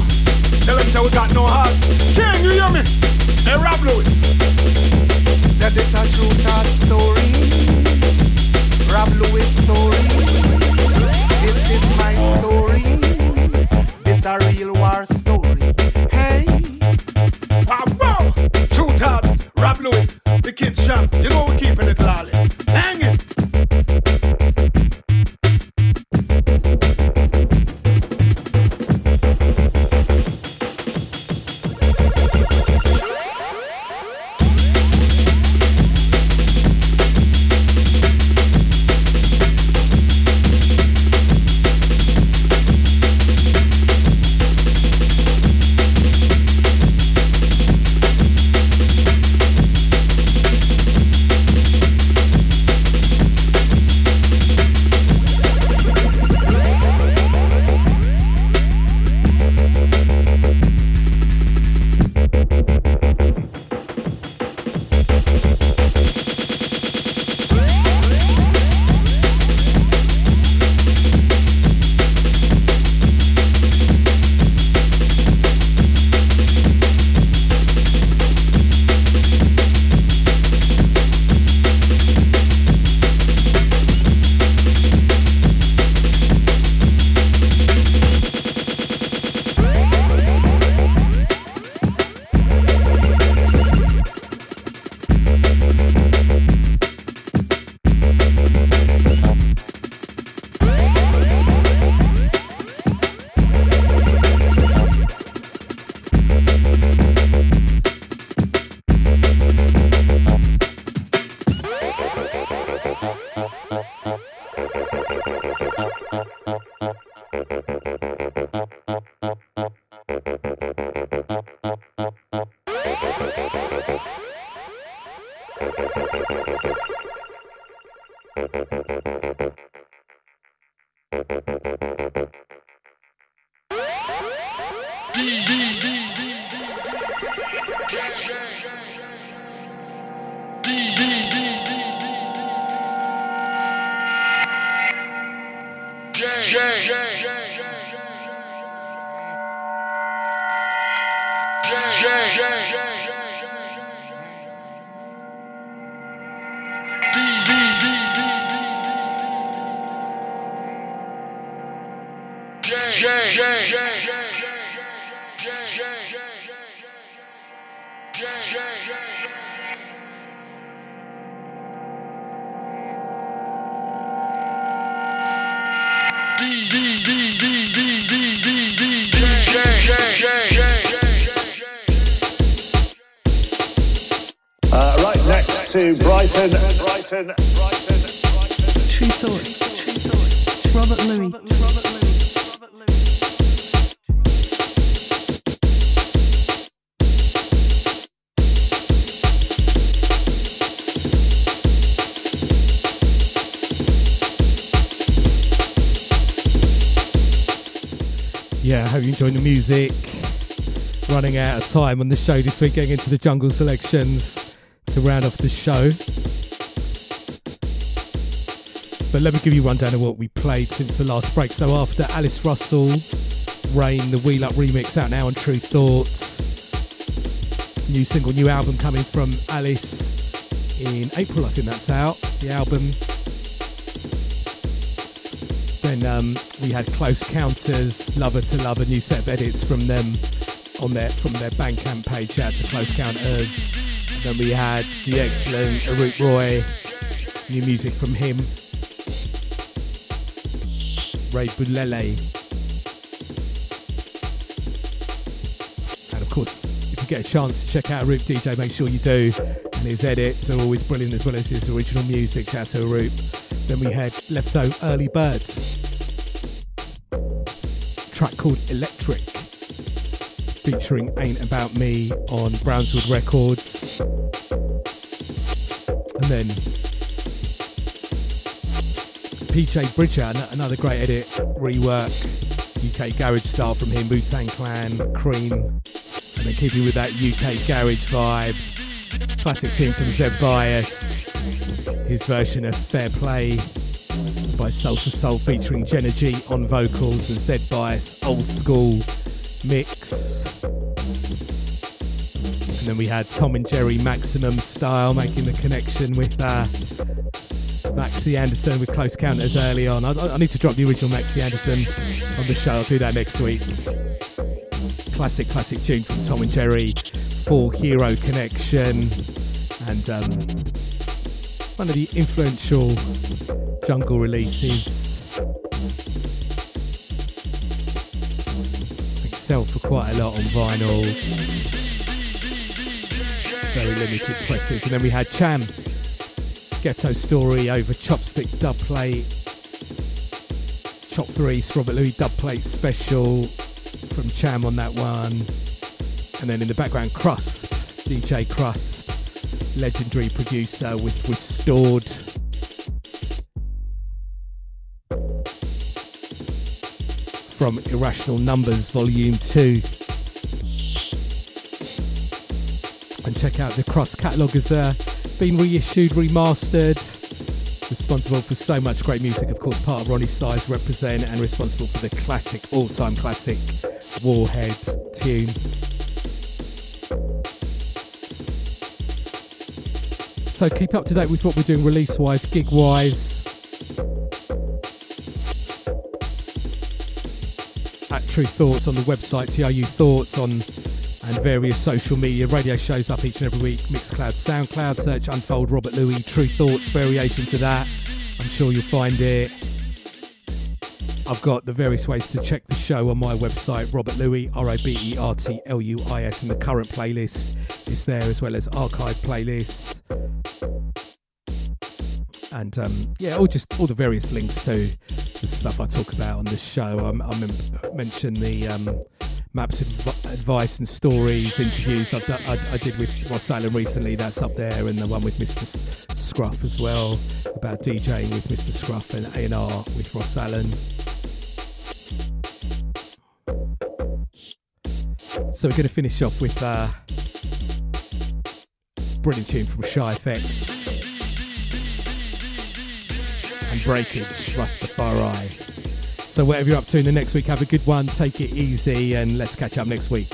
Tell them that we got no heart. King, you hear me? Hey, Rob Louis. Said this a Tru Thoughts story, Rob Louis story. This is my story. This a real war story. Hey. Wow, wow. Tru Thoughts, Rob Louis, the Kid Shop. You know we keeping it lolly. Hang it! Tru Thoughts, Robert Luis. Yeah, I hope you enjoyed the music. Running out of time on the show this week, getting into the jungle selections to round off the show. But let me give you a rundown of what we played since the last break. So after Alice Russell, Rain, the Wheel Up remix out now on Tru Thoughts. New single, new album coming from Alice in April, I think that's out, the album. Then we had Close Counters, Lover to Lover, new set of edits from them on from their Bandcamp page out to Close Counters. And then we had the excellent Arut Roy, new music from him. Ray Bulele. And of course, if you get a chance to check out Arut DJ, make sure you do. And his edits are always brilliant, as well as his original music. Shout out to Arut. Then we had Lefto Early Bird, a track called Electric, featuring Ain't About Me on Brownswood Records. And then PJ Bridger, another great edit, rework, UK garage style from him, Wu-Tang Clan, Cream, and then keeping with that UK garage vibe, classic tune from Zed Bias, his version of Fair Play by Soul to Soul featuring Jenna G on vocals and Zed Bias, old school mix. And then we had Tom and Jerry Maximum Style, making the connection with Maxie Anderson with Close Counters early on. I need to drop the original Maxie Anderson on the show. I'll do that next week. Classic tune from Tom and Jerry, Four Hero Connection, and one of the influential jungle releases. I think sell for quite a lot on vinyl. Very limited presses. And then we had Cham, Ghetto Story over Chopstick Dub Plate, Chop 3's Robert Louis Dub Plate special from Cham on that one. And then in the background, Crust, DJ Crust, legendary producer with Restored. From Irrational Numbers Volume 2. And check out the Crust catalogue as been reissued, remastered, responsible for so much great music, of course, part of Ronnie Size Represent, and responsible for the classic, all-time classic Warhead tune. So keep up to date with what we're doing release-wise, gig-wise, at Tru Thoughts on the website, TRU Thoughts on and various social media. Radio shows up each and every week. Mixcloud, Soundcloud, search Unfold Robert Louis, Tru Thoughts, variation to that. I'm sure you'll find it. I've got the various ways to check the show on my website, Robert Louis, RobertLuis, and the current playlist is there, as well as archive playlists. And all the various links to the stuff I talk about on the show. I mentioned the maps, advice and stories, interviews I did with Ross Allen recently, that's up there, and the one with Mr. Scruff as well, about DJing with Mr. Scruff and A&R with Ross Allen. So we're going to finish off with brilliant tune from Shaykh Hanif. And Breakage, Rastafari. So whatever you're up to in the next week, have a good one, take it easy, and let's catch up next week.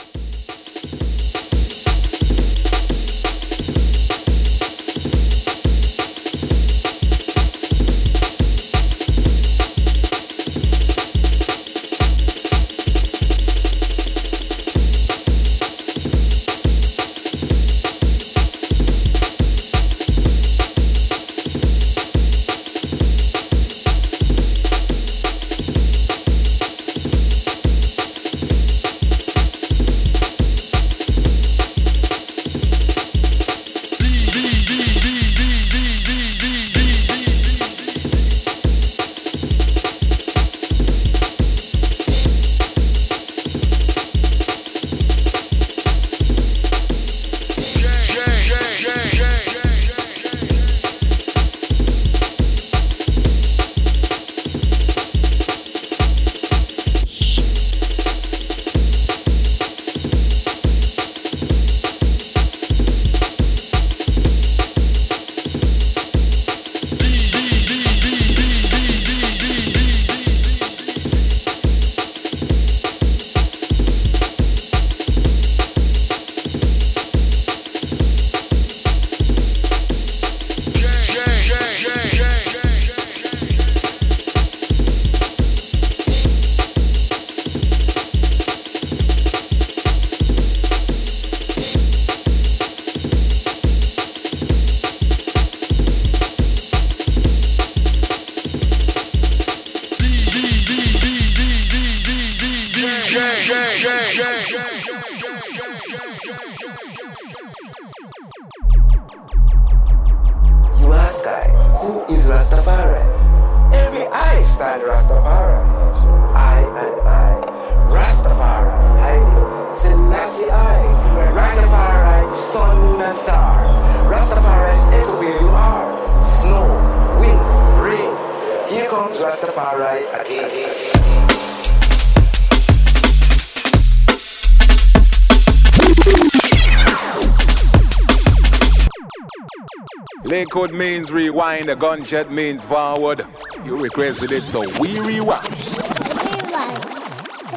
Lakewood means rewind, a gunshot means forward. You requested it, so we rewind. Rewind.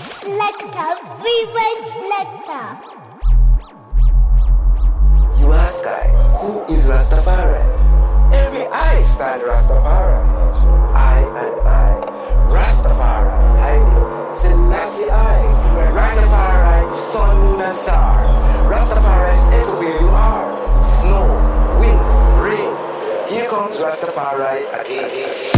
Selector, rewind selector. You ask I, who is Rastafari? Every eye stand Rastafari. I and I, Rastafari. I said Nazi I, Rastafari, sun, moon and star. Rastafari is everywhere you are. Snow, wind. Here comes Rastafari again.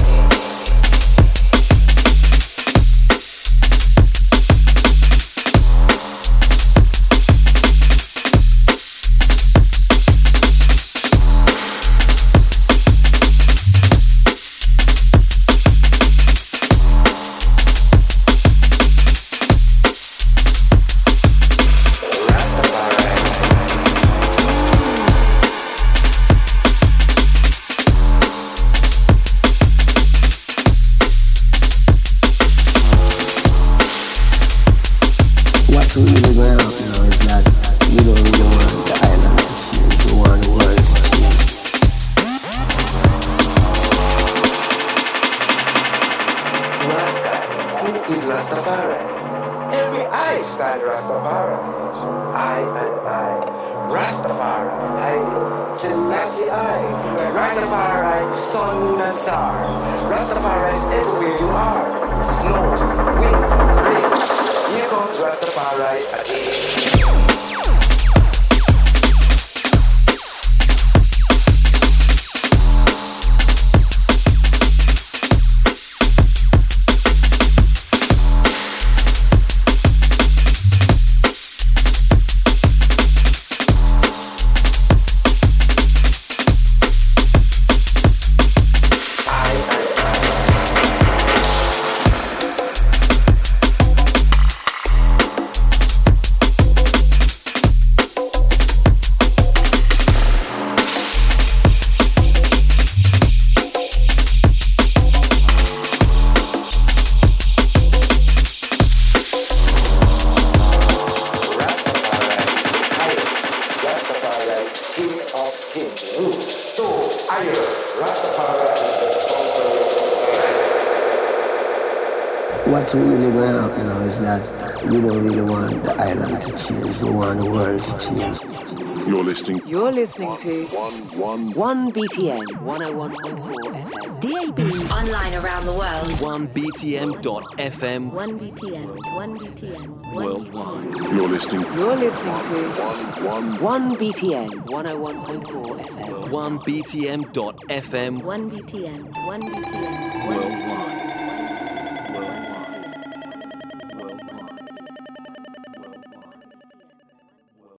What's really going to happen now is that we don't really want the island to change. We want the world to change. You're listening to 1 BTN 101.4 FM. DAB. Online around the world. 1BTN.FM. 1BTN. Worldwide. You're listening to 1BTN 101.4 FM. 1BTN.FM. 1BTN. Worldwide.